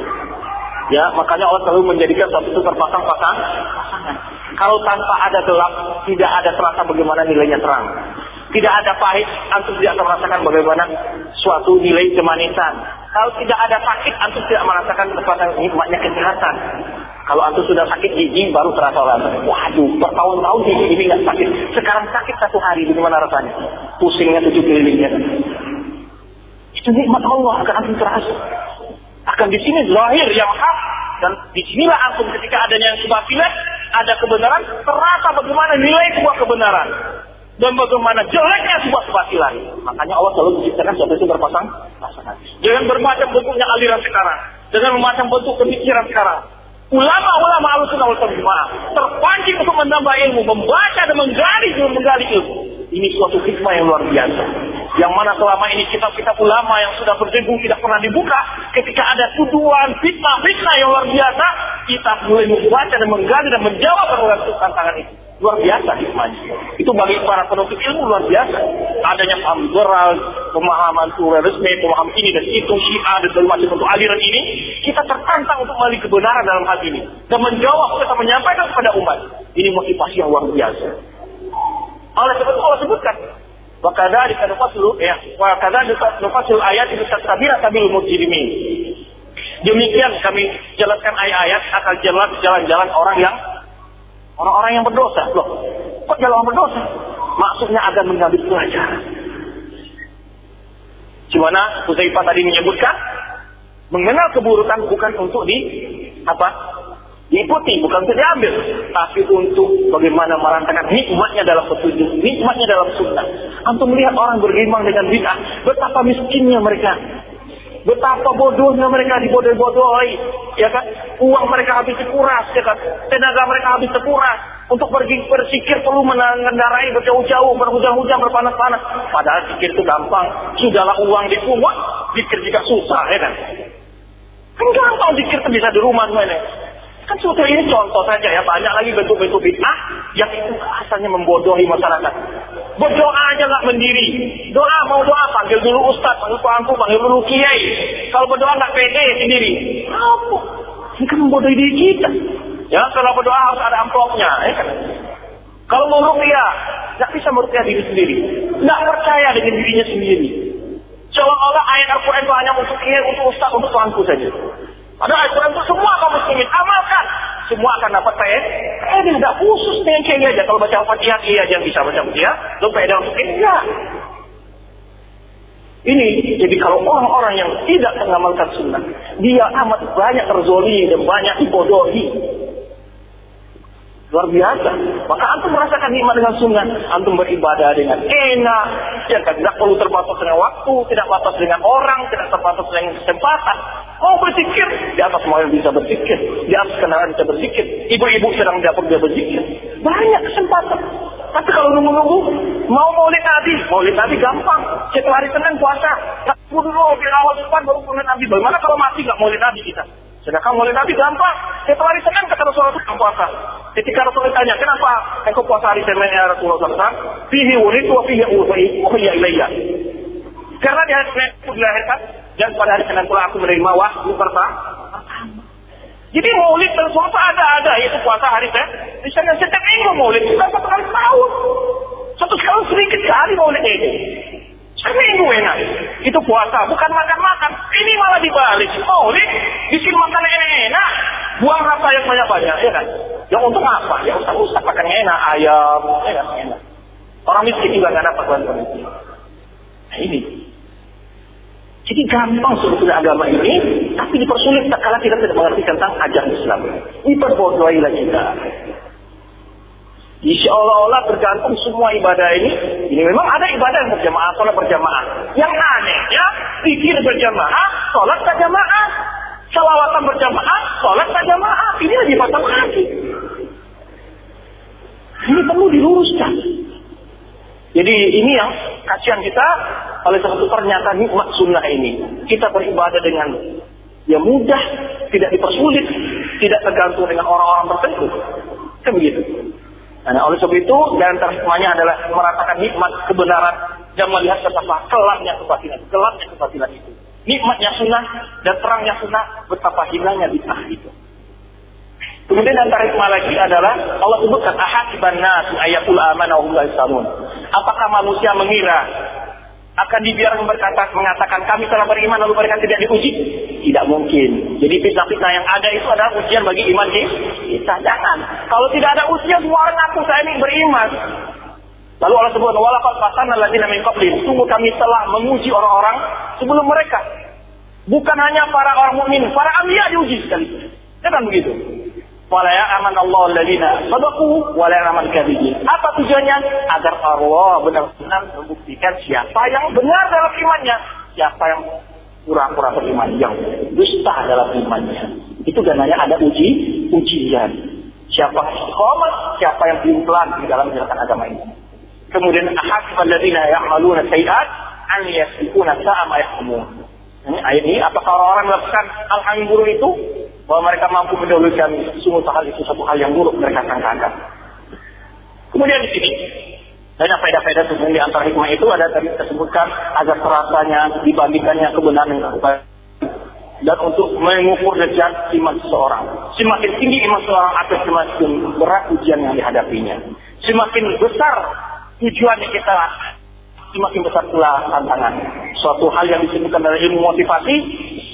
Ya, makanya Allah selalu menjadikan satu itu terpasang-pasang. Kalau tanpa ada gelap, tidak ada terasa bagaimana nilainya terang. Tidak ada pahit, antum tidak akan merasakan bagaimana suatu nilai kemanisan. Kalau tidak ada sakit, antum tidak merasakan kepada nikmatnya kesehatan. Kalau antum sudah sakit gigi, baru terasa rasanya. Waduh, bertahun-tahun gigi ini nggak sakit. Sekarang sakit satu hari, bagaimana rasanya? Pusingnya tujuh kelilingnya. Itu nikmat Allah akan antum terasa. Akan di sini zahir yang hak, dan di sinilah antum ketika adanya yang subhatilah, ada kebenaran, terasa bagaimana nilai sebuah kebenaran. Dan bagaimana jeleknya sebuah kebatilan. Makanya Allah selalu menciptakan sesuatu itu berpasang pasangan. Dengan bermacam bentuknya aliran sekarang, dengan bermacam bentuk pemikiran sekarang, ulama-ulama Ahlussunnah wal Jamaah terpancing untuk menambah ilmu, membaca dan menggali dan menggali ilmu. Ini suatu hikmah yang luar biasa, yang mana selama ini kitab-kitab ulama yang sudah berdebu tidak pernah dibuka. Ketika ada tuduhan, fitnah-fitnah yang luar biasa, kita mulai membaca dan menggali dan menjawab berbagai tantangan itu. Luar biasa hikmahnya. Itu bagi para penuntut ilmu luar biasa. Adanya paham liberal, pemahaman pluralisme, pemahaam ini dan itu, Syiah dan berbagai macam aliran ini, kita tertantang untuk melihat kebenaran dalam hal ini dan menjawab serta menyampaikan kepada umat. Ini motivasi yang luar biasa. Allah sebutkan, Allah sebutkan, wa kadzalika nufassilu ya, wa kadzalika nufassilu ayati litastabirasabil mujrimin. Demikian kami jelaskan ayat-ayat akan jelas jalan-jalan orang yang Orang-orang yang berdosa. Loh, kok jalan berdosa? Maksudnya agar mengambil pelajaran. Gimana Uzaibah tadi menyebutkan, mengenal keburukan bukan untuk di apa? Diikuti, bukan untuk diambil, tapi untuk bagaimana merasakan nikmatnya dalam petunjuk, nikmatnya dalam sunnah. Antum melihat orang bergimang dengan bid'ah, betapa miskinnya mereka. Betapa bodohnya mereka, dibodoh-bodohi, ya kan? Uang mereka habis terkuras, ya kan? Tenaga mereka habis terkuras. Untuk pergi bersikir perlu mengendarai berjauh-jauh, berhujan-hujan, berpanas-panas. Padahal sikir itu gampang. Sudahlah uang dipungut, sikir juga susah, ya kan? Kan gampang sikir itu bisa di rumah, mana? Kan sebetulnya ini contoh saja ya, banyak lagi bentuk-bentuk bid'ah yang itu asalnya membodohi masyarakat. Berdoa aja nggak mendiri. Doa mau doa panggil dulu ustaz, panggil tuanku, panggil dulu kiai. Kalau berdoa nggak pede sendiri, apa? Ini kan membodohi diri kita. Ya kalau berdoa harus ada amplopnya, ya kan? Kalau mau ruqyah, nggak bisa meruqyah diri sendiri. Nggak percaya dengan dirinya sendiri. Seolah-olah ayat Al-Quran itu hanya untuk kiai, untuk ustaz, untuk tuanku saja. Ada Al-Quran itu semua kaum muslimin amalkan, semua akan dapat faedah. Eh, tidak khusus dengan kiai aja. Kalau baca Al-Fatihah kiai aja yang bisa baca Al-Fatihah, lu faedah untuk kiai. Ini jadi kalau orang-orang yang tidak mengamalkan sunnah, dia amat banyak terzolimi dan banyak dibodohi. Luar biasa. Maka antum merasakan nikmat dengan sunnah, antum beribadah dengan enak, ya kan? Tidak perlu terbatas dengan waktu, tidak terbatas dengan orang, tidak terbatas dengan kesempatan. Mau berzikir, di atas mobil bisa berzikir, di atas kendaraan bisa berzikir, ibu-ibu sedang dapur dia berzikir. Banyak kesempatan. Tapi kalau nunggu-nunggu, mau maulid Nabi, maulid Nabi gampang. Setelah hari Senin puasa, tak dulu di awal depan baru maulid Nabi. Bagaimana kalau masih nggak maulid Nabi kita? Sedangkan maulid Nabi gampang. Setelah hari Senin kata Rasulullah sedang puasa. Ketika Rasulullah tanya, kenapa engkau puasa hari Senin ya Rasulullah sallallahu alaihi wasallam? Fihi wulid wa fihi uhiya ilayya. Karena di hari Senin aku dilahirkan dan pada hari Senin pula aku menerima wahyu pertama. Jadi maulid dan puasa ada-ada, yaitu puasa hari Senin. Di Senin setiap minggu maulid, bukan satu kali setahun. Satu kali sedikit kali maulid ini. Seminggu enak. Itu puasa, bukan makan-makan. Ini malah dibalik. Maulid, bikin makan enak-enak. Buang rasa yang banyak-banyak, ya kan? Yang untuk apa? Ya ustaz-ustaz makan enak, ayam, ya kan? Enak. Orang miskin juga nggak dapat bantuan itu. Nah ini. Jadi gampang sebetulnya agama ini, tapi dipersulit tak kalah kita tidak mengerti tentang ajaran Islam. Diperbodohilah kita. Insya-Allah tergantung semua ibadah ini. Ini memang ada ibadah berjamaah, salat berjamaah. Yang anehnya, zikir berjamaah, salat berjamaah, selawatan berjamaah, salat berjamaah. Ini lebih patah hati. Ini perlu diluruskan. Jadi ini yang kasihan kita, oleh sebab itu ternyata nikmat sunnah ini. Kita beribadah dengan ya mudah, tidak dipersulit, tidak tergantung dengan orang-orang tertentu. Kan begitu. Nah, oleh sebab itu, dan terhikmahnya adalah merasakan nikmat kebenaran dan melihat betapa kelapnya kebatilan, kelapnya kebatilan itu. Nikmatnya sunnah dan terangnya sunnah, betapa hilangnya bid'ah itu. Kemudian antara hikmah lagi adalah Allah sebutkan ahasiban nas ayatul amana wa hum la yasmun. Apakah manusia mengira akan dibiarkan berkata, mengatakan kami telah beriman lalu mereka tidak diuji? Tidak mungkin. Jadi fitnah-fitnah yang ada itu adalah ujian bagi iman kita. Jangan. Kalau tidak ada ujian, semua orang ngaku saya ini beriman. Lalu Allah sebut, walaqad fatanna alladziina min qablihim. Sungguh kami telah menguji orang-orang sebelum mereka. Bukan hanya para orang mukmin, para anbiya diuji sekali. Jangan begitu. Wala ya'man Allahu alladziina sadaqu wa la ya'man al-kadziibin. Apa tujuannya? Agar Allah benar-benar membuktikan siapa yang benar dalam imannya, siapa yang pura-pura beriman, yang dusta dalam imannya. Itu gananya ada uji, ujian. Siapa istiqamah, siapa yang pelan di dalam menjalankan agama ini. Kemudian ahasibal ladzina ya'maluna sayyi'at an yasbiquna sa'a ma yahkumun. Ayat ini, apakah orang-orang melakukan hal-hal yang buruk itu bahwa mereka mampu mendahului kami? Sungguh hal itu satu hal yang buruk mereka sangkakan. Kemudian di sini banyak faedah-faedah di antara hikmah itu ada tadi disebutkan agar terasanya dibandingkannya kebenaran dengan kebaikan, dan untuk mengukur derajat iman seseorang. Semakin tinggi iman seseorang atau semakin berat ujian yang dihadapinya. Semakin besar tujuan yang kita lakukan, semakin besar pula tantangan. Suatu hal yang disebutkan dalam ilmu motivasi,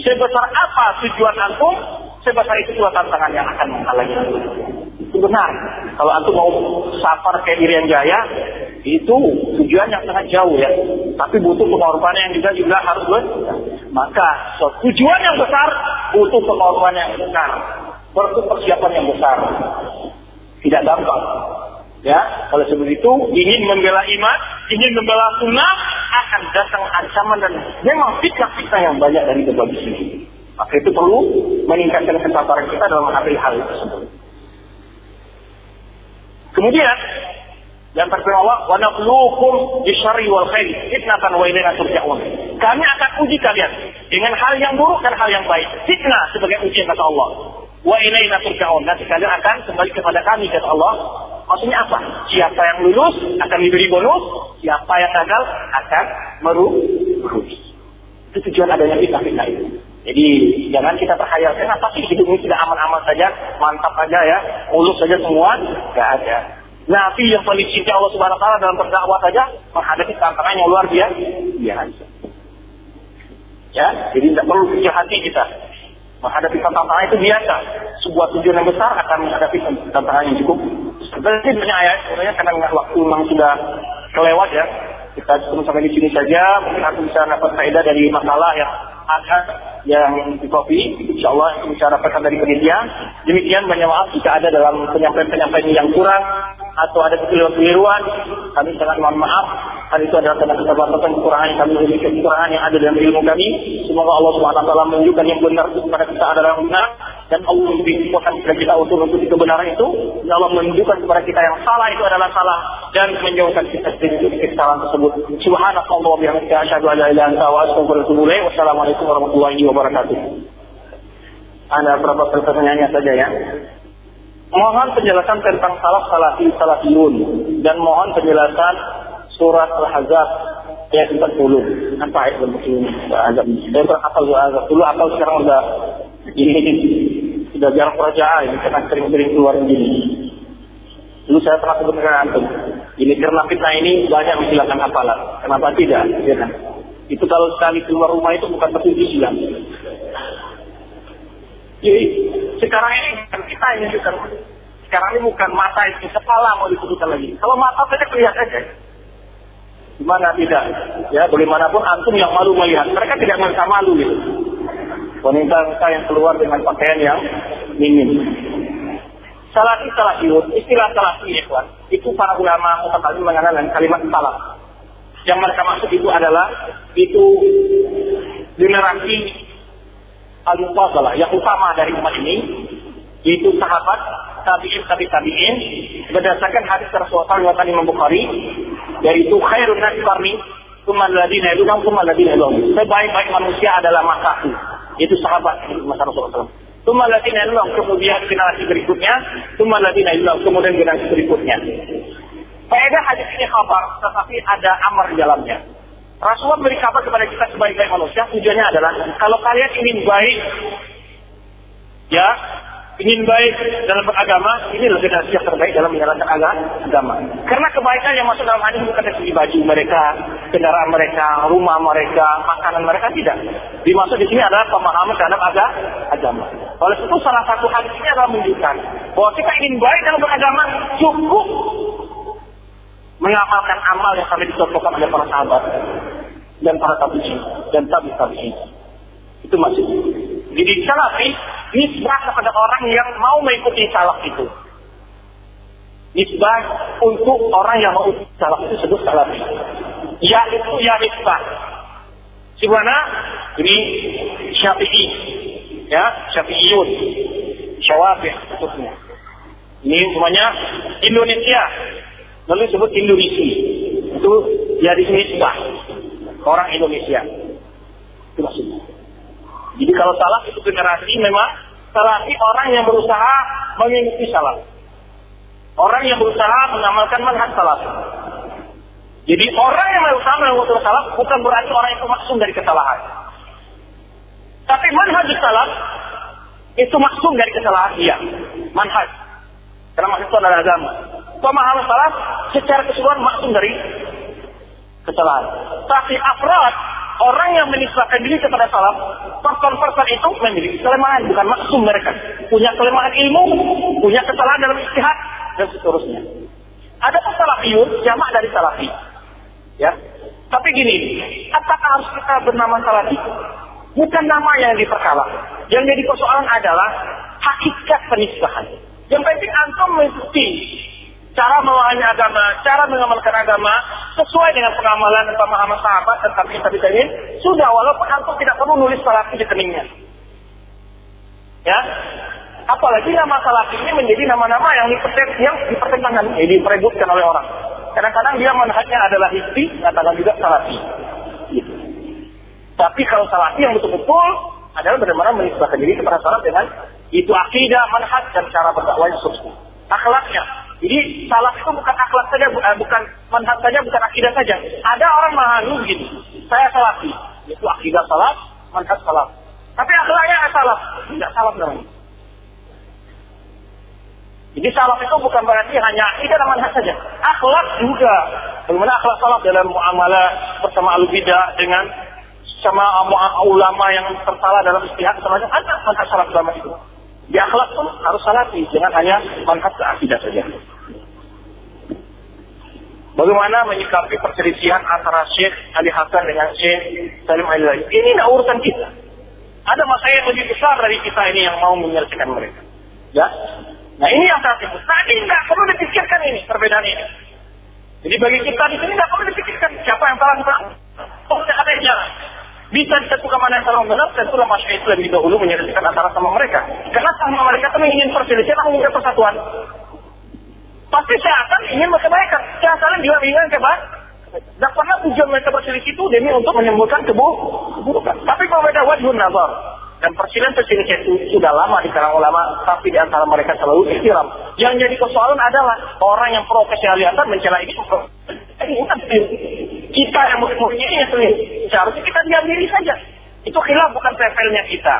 sebesar apa tujuan antum, sebesar itu pula tantangan yang akan menghalangi. Itu benar. Kalau antum mau safar ke Irian Jaya, itu tujuan yang sangat jauh ya. Tapi butuh pengorbanan yang juga juga harus ber. Maka so, tujuan yang besar butuh pengorbanan yang besar, perlu persiapan yang besar. Tidak gampang. Ya, kalau seperti itu ingin membela iman, ingin membela sunnah, akan datang ancaman dan memang fitnah-fitnah yang banyak dari berbagai sisi. Maka itu perlu meningkatkan kesabaran kita dalam menghadapi hal tersebut. Kemudian yang pertama, wa nabluukum bisyarri wal khair fitnatan wa ilaina turja'un. Kami akan uji kalian dengan hal yang buruk dan hal yang baik. Fitnah sebagai ujian kata Allah. Wa ilaina turja'un. Nanti kalian akan kembali kepada kami kata Allah. Maksudnya apa? Siapa yang lulus akan diberi bonus, siapa yang gagal akan merugi. Itu tujuan adanya fitnah-fitnah itu. Jadi jangan kita terkhayal, kenapa sih hidup ini tidak aman-aman saja, mantap saja ya, mulus saja semua, tidak ada. Nabi yang paling cinta Allah Subhanahu Wa Taala dalam berdakwah saja menghadapi tantangan yang luar biasa. biasa. Ya, jadi tidak perlu kecil hati kita. Menghadapi tantangan itu biasa. Sebuah tujuan yang besar akan menghadapi tantangan yang cukup. Sebenarnya banyak ayat, sebenarnya karena waktu memang sudah kelewat ya. Kita cuma sampai di sini saja. Mungkin aku bisa dapat faedah dari masalah yang ada yang dikopi. Insya Allah aku bisa dapatkan dari penelitian. Demikian banyak maaf jika ada dalam penyampaian-penyampaian yang kurang atau ada kekeliruan-keliruan. Kami sangat mohon maaf. Hal itu adalah karena kita melakukan kekurangan kami, kekurangan yang ada dalam ilmu kami. Semoga Allah subhanahu wa taala menunjukkan yang benar kepada kita adalah yang benar, dan Allah memberikan kepada kita untuk untuk kebenaran itu. Dan Allah menunjukkan kepada kita yang salah itu adalah salah dan menjauhkan kita dari kesalahan tersebut. Subhanallah wa bihamdihi asyhadu an la ilaha illa wa astaghfiruka wa wassalamu alaikum warahmatullahi wabarakatuh. Ada beberapa pertanyaannya saja ya. Mohon penjelasan tentang salaf salafi salafiyun dan mohon penjelasan surat Al-Ahzab ayat empat puluh. Apa ayat empat puluh? Al-Ahzab. Saya berhafal Al-Ahzab dulu atau sekarang sudah ini sudah jarang percaya ini karena sering-sering keluar begini. Dulu saya pernah sebutkan antum. Ini karena fitnah ini banyak menghilangkan hafalan. Kenapa tidak? Ya. Itu kalau sekali keluar rumah itu bukan petunjuk silam. Jadi sekarang ini bukan kita ini sekarang. Sekarang ini bukan mata itu kepala mau disebutkan lagi. Kalau mata saja terlihat saja. Gimana tidak? Ya bagaimanapun antum yang malu melihat. Mereka tidak merasa malu gitu. Wanita-wanita yang keluar dengan pakaian yang minim. Salafi salafiyun, istilah salafi ikhwan, itu para ulama mutaqaddim menggunakan kalimat salaf. Yang mereka maksud itu adalah itu generasi al-mufaddala yang utama dari umat ini, yaitu sahabat, tabi'in, tabi'in, tabi'in, berdasarkan hadis Rasulullah riwayat Imam Bukhari, yaitu khairun nas qarni, tsumma alladziina yalunhum, tsumma alladziina yalunhum. Sebaik-baik manusia adalah masa, yaitu sahabat masa Rasulullah. Tsumma alladziina yalunhum, kemudian generasi berikutnya, tsumma alladziina yalunhum, kemudian generasi berikutnya. Faedah hadis ini kabar, tetapi ada amar di dalamnya. Rasulullah beri kabar kepada kita sebaik-baik manusia, tujuannya adalah kalau kalian ingin baik, ya ingin baik dalam beragama, inilah generasi yang terbaik dalam menjalankan agama. Karena kebaikan yang masuk dalam hadis bukan dari segi baju mereka, kendaraan mereka, rumah mereka, makanan mereka, tidak. Dimaksud di sini adalah pemahaman terhadap agama. Oleh itu salah satu hadis ini adalah menunjukkan bahwa kita ingin baik dalam beragama cukup mengamalkan amal yang kami dicontohkan oleh para sahabat dan para tabi'in dan tabi'in. Itu maksudnya. Jadi salafi nisbah kepada orang yang mau mengikuti salaf itu. Nisbah untuk orang yang mau mengikuti salaf itu sebut salafi. Ya itu ya nisbah. Sebenarnya ini Syafi'i, ya Syafi'iyun, Syawafi' sebutnya. Ini namanya Indonesia. Lalu sebut Indonesia. Itu ya nisbah orang Indonesia. Itu maksudnya. Jadi kalau salaf itu generasi memang salafi orang yang berusaha mengikuti salaf. Orang yang berusaha mengamalkan manhaj salaf. Jadi orang yang berusaha mengikuti salaf bukan berarti orang itu maksum dari kesalahan. Tapi manhaj salaf itu maksum dari kesalahan, iya. Manhaj. Karena manhaj itu adalah agama. Pemahaman salaf secara keseluruhan maksum dari kesalahan. Tapi afrad orang yang menisbahkan diri kepada salaf, person-person itu memiliki kelemahan, bukan maksum mereka. Punya kelemahan ilmu, punya kesalahan dalam ijtihad dan seterusnya. Ada salafiyun, jamak dari salafi. Ya. Tapi gini, apakah harus kita bernama salafi? Bukan nama yang diperkala. Yang jadi persoalan adalah hakikat penisbahan. Yang penting antum mengikuti cara memahami agama, cara mengamalkan agama sesuai dengan pengamalan dan pemahaman sahabat dan tabi'in tabi'in sudah, walaupun antum tidak perlu nulis salafi di keningnya. Ya, apalagi nama salafi ini menjadi nama-nama yang dipertentangkan, yang diperebutkan oleh orang. Kadang-kadang dia manhajnya adalah hizbi, katakan juga salafi. Gitu. Tapi kalau salafi yang betul-betul adalah benar-benar menisbahkan diri kepada salaf dengan itu akidah, manhaj dan cara berdakwah yang substansi, akhlaknya. Jadi salaf itu bukan akhlak saja, bukan manhaj saja, bukan akidah saja. Ada orang memahami begini, saya salafi, itu akidah salaf, manhaj salaf. Tapi akhlaknya salaf, tidak salaf namanya. Jadi salaf itu bukan berarti hanya akidah dan manhaj saja. Akhlak juga, bagaimana akhlak salaf dalam muamalah bersama ahli bidah dengan sama ulama yang tersalah dalam ijtihad, sama ada manhaj salaf dalam itu. Di akhlak pun harus salafi, jangan hanya manhaj akidah saja. Bagaimana menyikapi perselisihan antara Sheikh Ali Hasan dengan Sheikh Salim Al-Layy? Ini tidak urusan kita. Ada masalah yang lebih besar dari kita ini yang mau menyelesaikan mereka. Ya, nah ini yang sangat penting. Tadi tidak perlu dipikirkan ini perbedaan ini. Jadi bagi kita di sini tidak perlu dipikirkan siapa yang salah kita. Oh, tidak ada yang salah. Bisa disatukan mana yang salah benar, tentulah masyarakat itu lebih dahulu menyelesaikan antara sama mereka. Karena sama mereka itu ingin perselisihan, menginginkan persatuan. Pasti syaitan ingin kebaikan. Syaitan juga ingin kebaikan. Dan karena tujuan mereka berselisih itu demi untuk menimbulkan keburukan. Tapi kalau mereka wajhun nazar dan perselisihan itu sudah lama di kalangan ulama, tapi di antara mereka selalu ihtiram. Yang jadi persoalan adalah orang yang profesionalitas mencela ini. Kita yang mempunyai itu seharusnya kita diam diri saja. Itu khilaf, bukan levelnya kita.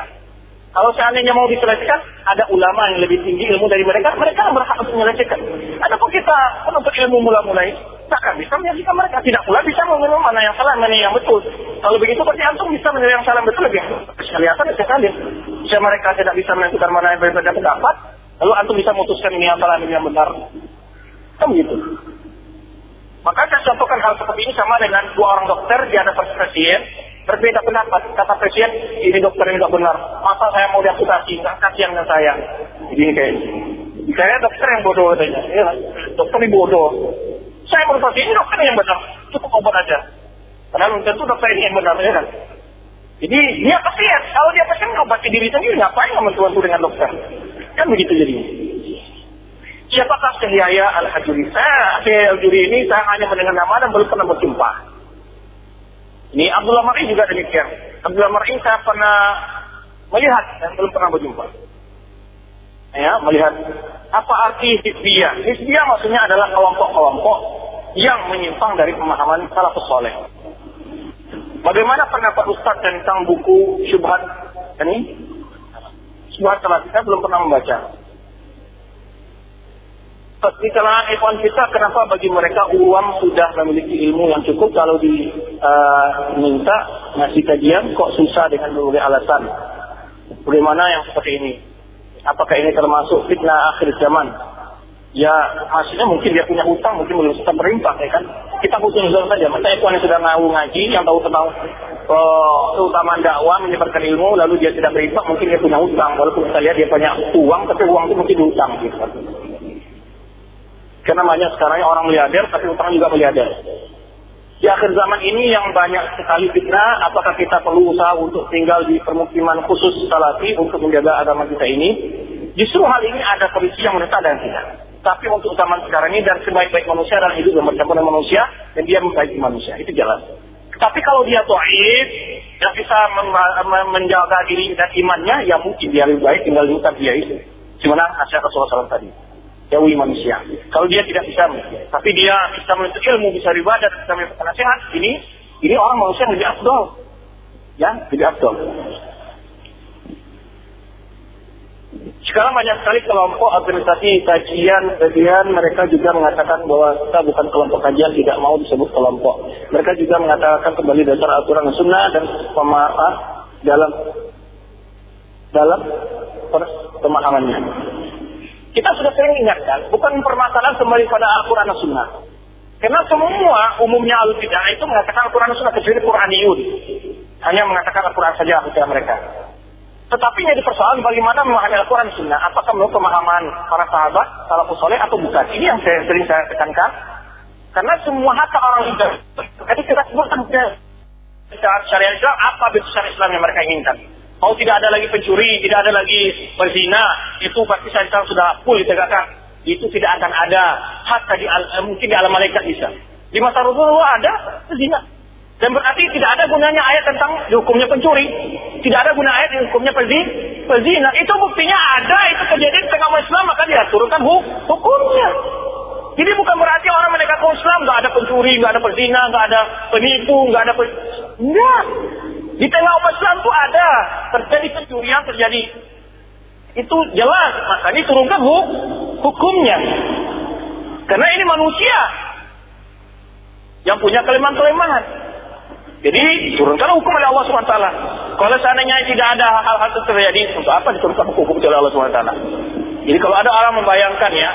Kalau seandainya mau diselesaikan, ada ulama yang lebih tinggi ilmu dari mereka, mereka yang berhak untuk menyelesaikan. Adapun kita untuk ilmu mula-mulai, takkan bisa menyelesaikan mereka. Tidak pula bisa mengenal mana yang salah, mana yang betul. Kalau begitu, berarti antum bisa menilai yang salah betul lebih. Kelihatan ya sekali. Jika mereka tidak bisa menentukan mana yang berbeda pendapat, lalu antum bisa memutuskan ini yang salah, ini yang benar. Kan begitu. Maka saya contohkan hal seperti ini sama dengan dua orang dokter di hadapan pasien, berbeda pendapat. Kata pasien, ini dokter ini tidak benar. Masa saya mau diamputasi, nggak kasihan dengan saya. Begini kayaknya. Saya dokter yang bodoh katanya. Ya, dokter ini bodoh. Saya berpikir ini dokter yang benar. Cukup obat aja. Padahal tentu dokter ini yang benar, ya kan? Jadi dia pasien. Kalau dia pasien, obati diri sendiri. Ngapain mentua-mentua dengan dokter? Kan begitu jadinya. Siapakah Syekh Yahya Al-Hajuri? Saya Syekh Al-Hajuri ini saya hanya mendengar nama dan belum pernah berjumpa. Ini Abdullah Mar'i juga demikian. Abdullah Mar'i saya pernah melihat dan belum pernah berjumpa. Ya, melihat apa arti hizbiyah? Hizbiyah maksudnya adalah kelompok-kelompok yang menyimpang dari pemahaman salafus saleh. Bagaimana pendapat Ustaz tentang buku Syubhat ini? Semua kalau kita belum pernah membaca. Di kalangan ikhwan kita, kenapa bagi mereka uang sudah memiliki ilmu yang cukup, kalau diminta uh, ngasih kajian kok susah dengan berbagai alasan? Bagaimana yang seperti ini? Apakah ini termasuk fitnah akhir zaman? Ya maksudnya mungkin dia punya hutang, mungkin belum sempat merimpah, ya kan? Kita husnuzon saja. Masa ikhwan yang sudah ngawu ngaji, yang tahu tentang oh, keutamaan dakwah, menyebarkan ilmu, lalu dia tidak merimpah, mungkin dia punya hutang. Walaupun kita lihat dia banyak uang, tapi uang itu mungkin dihutang, gitu. Karena banyak sekarang orang miliarder, tapi hutang juga miliarder. Di akhir zaman ini yang banyak sekali fitnah, apakah kita perlu usaha untuk tinggal di permukiman khusus Salafi untuk menjaga agama kita ini? Justru hal ini ada polisi yang menentang dan tidak. Tapi untuk zaman sekarang ini, dan sebaik-baik manusia dan hidup bercampur dengan manusia, dan dia membaiki manusia, itu jelas. Tapi kalau dia ta'id, dia bisa menjaga diri dan imannya, ya mungkin dia lebih baik tinggal di hutan dia itu. Gimana nasihat Rasulullah shallallahu alaihi wasallam tadi? Jauhi manusia. Kalau dia tidak bisa, tapi dia bisa menuntut ilmu, bisa ribadat, bisa menuntut nasihat, ini ini orang manusia yang lebih afdol, ya, lebih afdol. Sekarang banyak sekali kelompok organisasi kajian-kajian, mereka juga mengatakan bahwa kita bukan kelompok kajian, tidak mau disebut kelompok. Mereka juga mengatakan kembali dasar aturan sunnah dan pemahaman dalam dalam pemahamannya. Kita sudah sering ingatkan, bukan permasalahan kembali pada Al-Quran dan Sunnah. Karena semua umumnya al-bid'ah itu mengatakan Al-Quran dan Sunnah, kecuali Quraniyun. Hanya mengatakan Al-Quran saja kepada mereka. Tetapi yang dipersoalkan bagaimana memahami Al-Quran dan Sunnah. Apakah menurut pemahaman para sahabat, salafus saleh atau bukan? Ini yang saya sering saya tekankan. Karena semua harta orang itu, jadi kita sebutkan syariat Islam, apa bentuk syariat Islam yang mereka inginkan. Kalau tidak ada lagi pencuri, tidak ada lagi berzina, itu pasti syariat sudah full ditegakkan. Itu tidak akan ada, hatta di al, mungkin di alam malaikat bisa. Di masa Rasulullah ada berzina. Dan berarti tidak ada gunanya ayat tentang hukumnya pencuri. Tidak ada guna ayat hukumnya perzina. Itu buktinya ada, itu kejadian di tengah Islam, maka dia turunkan hukumnya. Jadi bukan berarti orang menegakkan Islam, nggak ada pencuri, nggak ada perzina, nggak ada penipu, nggak ada penipu. Enggak. Di tengah umat Islam itu ada terjadi pencurian terjadi, itu jelas, makanya turunkan hukumnya. Karena ini manusia yang punya kelemahan-kelemahan, jadi turunkan hukum oleh Allah subhanahu wa taala. Kalau seandainya tidak ada hal-hal itu terjadi, untuk apa diturunkan hukum oleh Allah subhanahu wa taala? Jadi kalau ada orang membayangkan ya,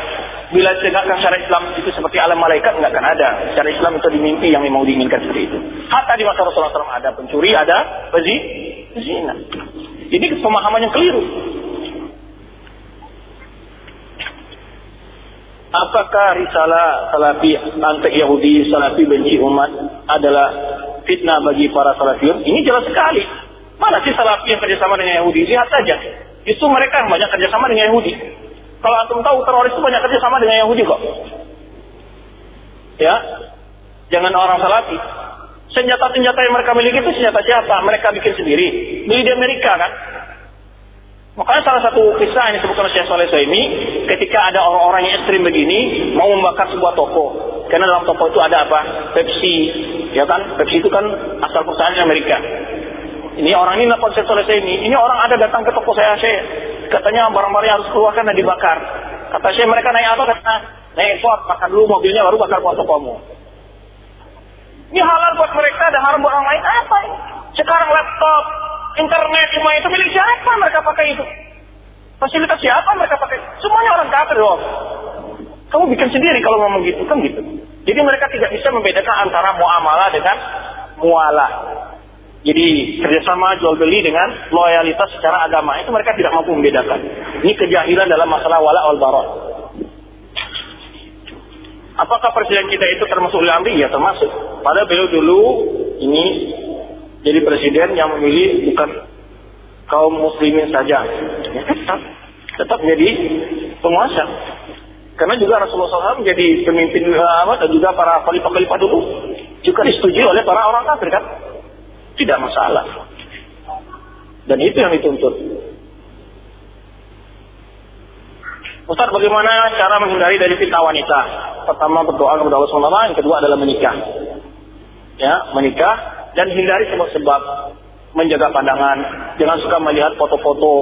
bila tegakkan syariat Islam itu seperti alam malaikat, enggak akan ada. Syariat Islam itu dimimpi yang mau diinginkan seperti itu. Hatta di masa Rasulullah shallallahu alaihi wasallam ada pencuri, ada pezina. Ini pemahaman yang keliru. Apakah risalah Salafi anti Yahudi, Salafi benci umat adalah fitnah bagi para Salafiyun? Ini jelas sekali. Mana sih Salafi yang kerjasama dengan Yahudi? Lihat saja. Justru mereka yang banyak kerjasama dengan Yahudi. Kalau antum tahu, teroris itu banyak kerja sama dengan Yahudi kok. Ya, jangan orang Salafi. Senjata-senjata yang mereka miliki itu senjata siapa? Mereka bikin sendiri. Beli di Amerika kan? Makanya salah satu kisah yang disebutkan oleh Syekh Salim Al-Layy, ketika ada orang-orang yang ekstrim begini mau membakar sebuah toko. Karena dalam toko itu ada apa? Pepsi, ya kan? Pepsi itu kan asal perusahaan Amerika. Ini orang ini nelfon Syekh Salim Al-Layy. Ini orang ada datang ke toko saya, Syekh. Katanya barang-barang harus keluarkan dan dibakar. Kata saya, mereka naik apa? Kata naik Ford, bakar dulu mobilnya baru bakar foto kamu. Ini halal buat mereka dan haram buat orang lain. Apa ini? Sekarang laptop, internet, semua itu milik siapa mereka pakai itu? Fasilitas siapa mereka pakai? Semuanya orang kafir dong. Kamu bikin sendiri kalau ngomong gitu, kan gitu. Jadi mereka tidak bisa membedakan antara muamalah dengan mualah. Jadi kerjasama jual beli dengan loyalitas secara agama, itu mereka tidak mampu membedakan. Ini kejahilan dalam masalah wala wal bara. Apakah presiden kita itu termasuk ulama? Ya termasuk. Padahal beliau dulu ini jadi presiden yang memilih bukan kaum muslimin saja. Ya, tetap, tetap jadi penguasa. Karena juga Rasulullah shallallahu alaihi wasallam menjadi pemimpin ulama dan juga para khalifah-khalifah dulu juga disetujui oleh para orang kafir kan? Tidak masalah. Dan itu yang dituntut. Ustaz, bagaimana cara menghindari dari fitnah wanita? Pertama, berdoa kepada Allah subhanahu wa taala. Yang kedua adalah menikah. Ya, menikah dan hindari semua sebab menjaga pandangan, jangan suka melihat foto-foto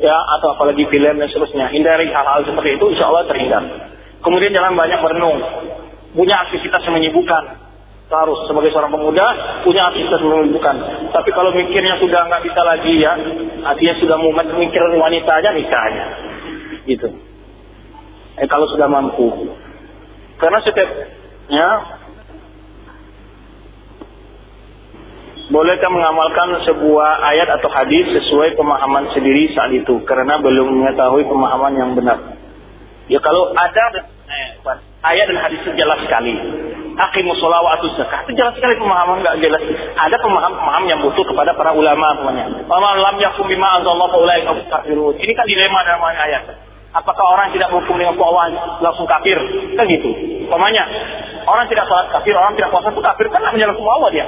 ya atau apalagi film dan seterusnya. Hindari hal-hal seperti itu, insya Allah terhindar. Kemudian jangan banyak merenung, punya aktivitas yang menyibukkan. Harus sebagai seorang pemuda punya aktivitas menyibukkan. Tapi kalau mikirnya sudah nggak bisa lagi ya, artinya sudah mau mikirin wanita aja, nikah aja, gitu. Eh kalau sudah mampu, karena setiap ya bolehkah mengamalkan sebuah ayat atau hadis sesuai pemahaman sendiri saat itu karena belum mengetahui pemahaman yang benar. Ya kalau ada eh, ayat dan hadis itu jelas sekali, aqimus shalah wa atuz zakah, itu jelas sekali. Pemahaman nggak jelas. Ada pemaham-pemaham yang butuh kepada para ulama semuanya. Ulama lam yahkum bima anzalallahu fa ulaika humul kafirun. Ini kan dilema dalam ayat. Apakah orang tidak menghukum dengan Allah langsung kafir? Kan gitu. Pemanya orang tidak salat kafir, orang tidak puasa itu kafir karena menyalahi Allah dia.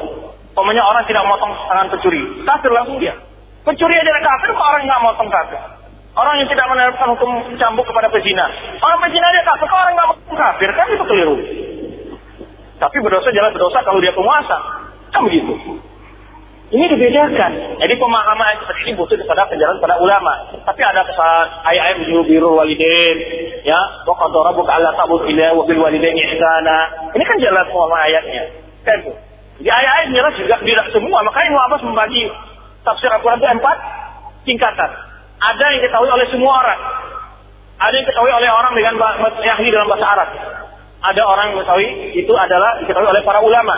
Pokoknya orang tidak motong tangan pencuri, kafir langsung dia. Pencuri aja kafir, kok orang nggak motong kafir. Orang yang tidak menerapkan hukum cambuk kepada pezina, orang pezina dia kafir, kok orang nggak motong kafir, kan itu keliru. Tapi berdosa jelas berdosa kalau dia penguasa, kan begitu. Ini dibedakan. Jadi pemahaman seperti ini butuh kepada penjelasan para ulama. Tapi ada kesan ayat-ayat biru-biru walidain, ya, wa qad rabbuka alla ta'budu illa wa bil walidaini ihsana. Ini kan jelas pemahaman ayatnya, kan? Jadi ayat-ayat jelas juga tidak semua. Makanya Ibnu Abbas membagi tafsir Al-Quran itu empat tingkatan. Ada yang diketahui oleh semua orang. Ada yang diketahui oleh orang dengan ahli dalam bahasa Arab. Ada orang yang mengetahui itu adalah diketahui oleh para ulama.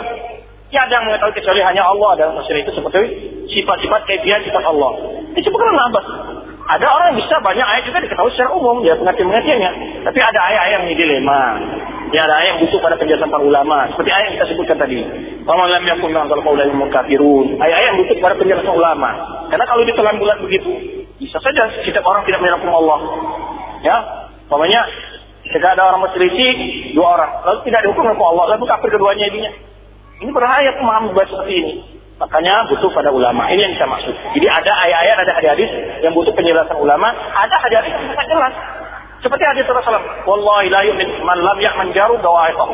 Tiada yang mengetahui kecuali hanya Allah dalam tafsir itu seperti sifat-sifat kaifiat sifat Allah. Itu bukan Abbas. Ada orang yang bisa banyak ayat juga diketahui secara umum, dia pengertian-pengertiannya. Tapi ada ayat-ayat yang dilema. Ya, ada ayat yang butuh pada penjelasan para ulama. Seperti ayat yang kita sebutkan tadi. Waman lam yakun anzal qaulal munkafirun. Ayat-ayat yang butuh pada penjelasan ulama. Karena kalau ditelan bulat begitu, bisa saja setiap orang tidak menyerahkan Allah. Ya, namanya jika ada orang berselisih dua orang, lalu tidak dihukum oleh Allah, lalu kafir keduanya jadinya. Ini berbahaya pemahaman seperti ini. Makanya butuh pada ulama. Ini yang kita maksud. Jadi ada ayat-ayat, ada hadis yang butuh penjelasan ulama, ada hadis yang sangat jelas. Seperti hadis Rasulullah, wallahi la yu'min man lam ya'man jaru dawa'iqahu.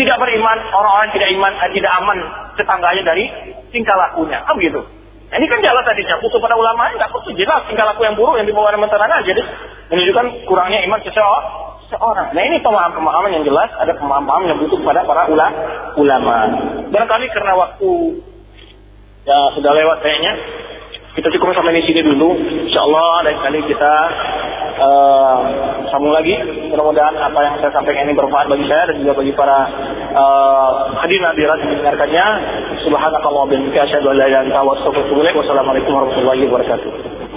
Tidak beriman orang-orang tidak iman, tidak aman tetangganya dari tingkah lakunya. Kan begitu. Nah, ini kan jelas hadisnya, butuh pada ulama, enggak butuh jelas tingkah laku yang buruk yang dibawa oleh mentara aja, menunjukkan kurangnya iman seseorang. Nah, ini pemahaman-pemahaman yang jelas, ada pemahaman yang butuh pada para ulama. Barangkali karena waktu ya sudah lewat kayaknya. Kita cukup sampai di sini dulu. Insyaallah lain kali kita uh, sambung lagi. Mudah-mudahan apa yang saya sampaikan ini bermanfaat bagi saya dan juga bagi para uh, hadirin hadirat yang mendengarkannya. Subhanakallahumma wa bihamdika asyhadu an la ilaha illa anta astaghfiruka wa atubu ilaik. Wassalamualaikum warahmatullahi wabarakatuh.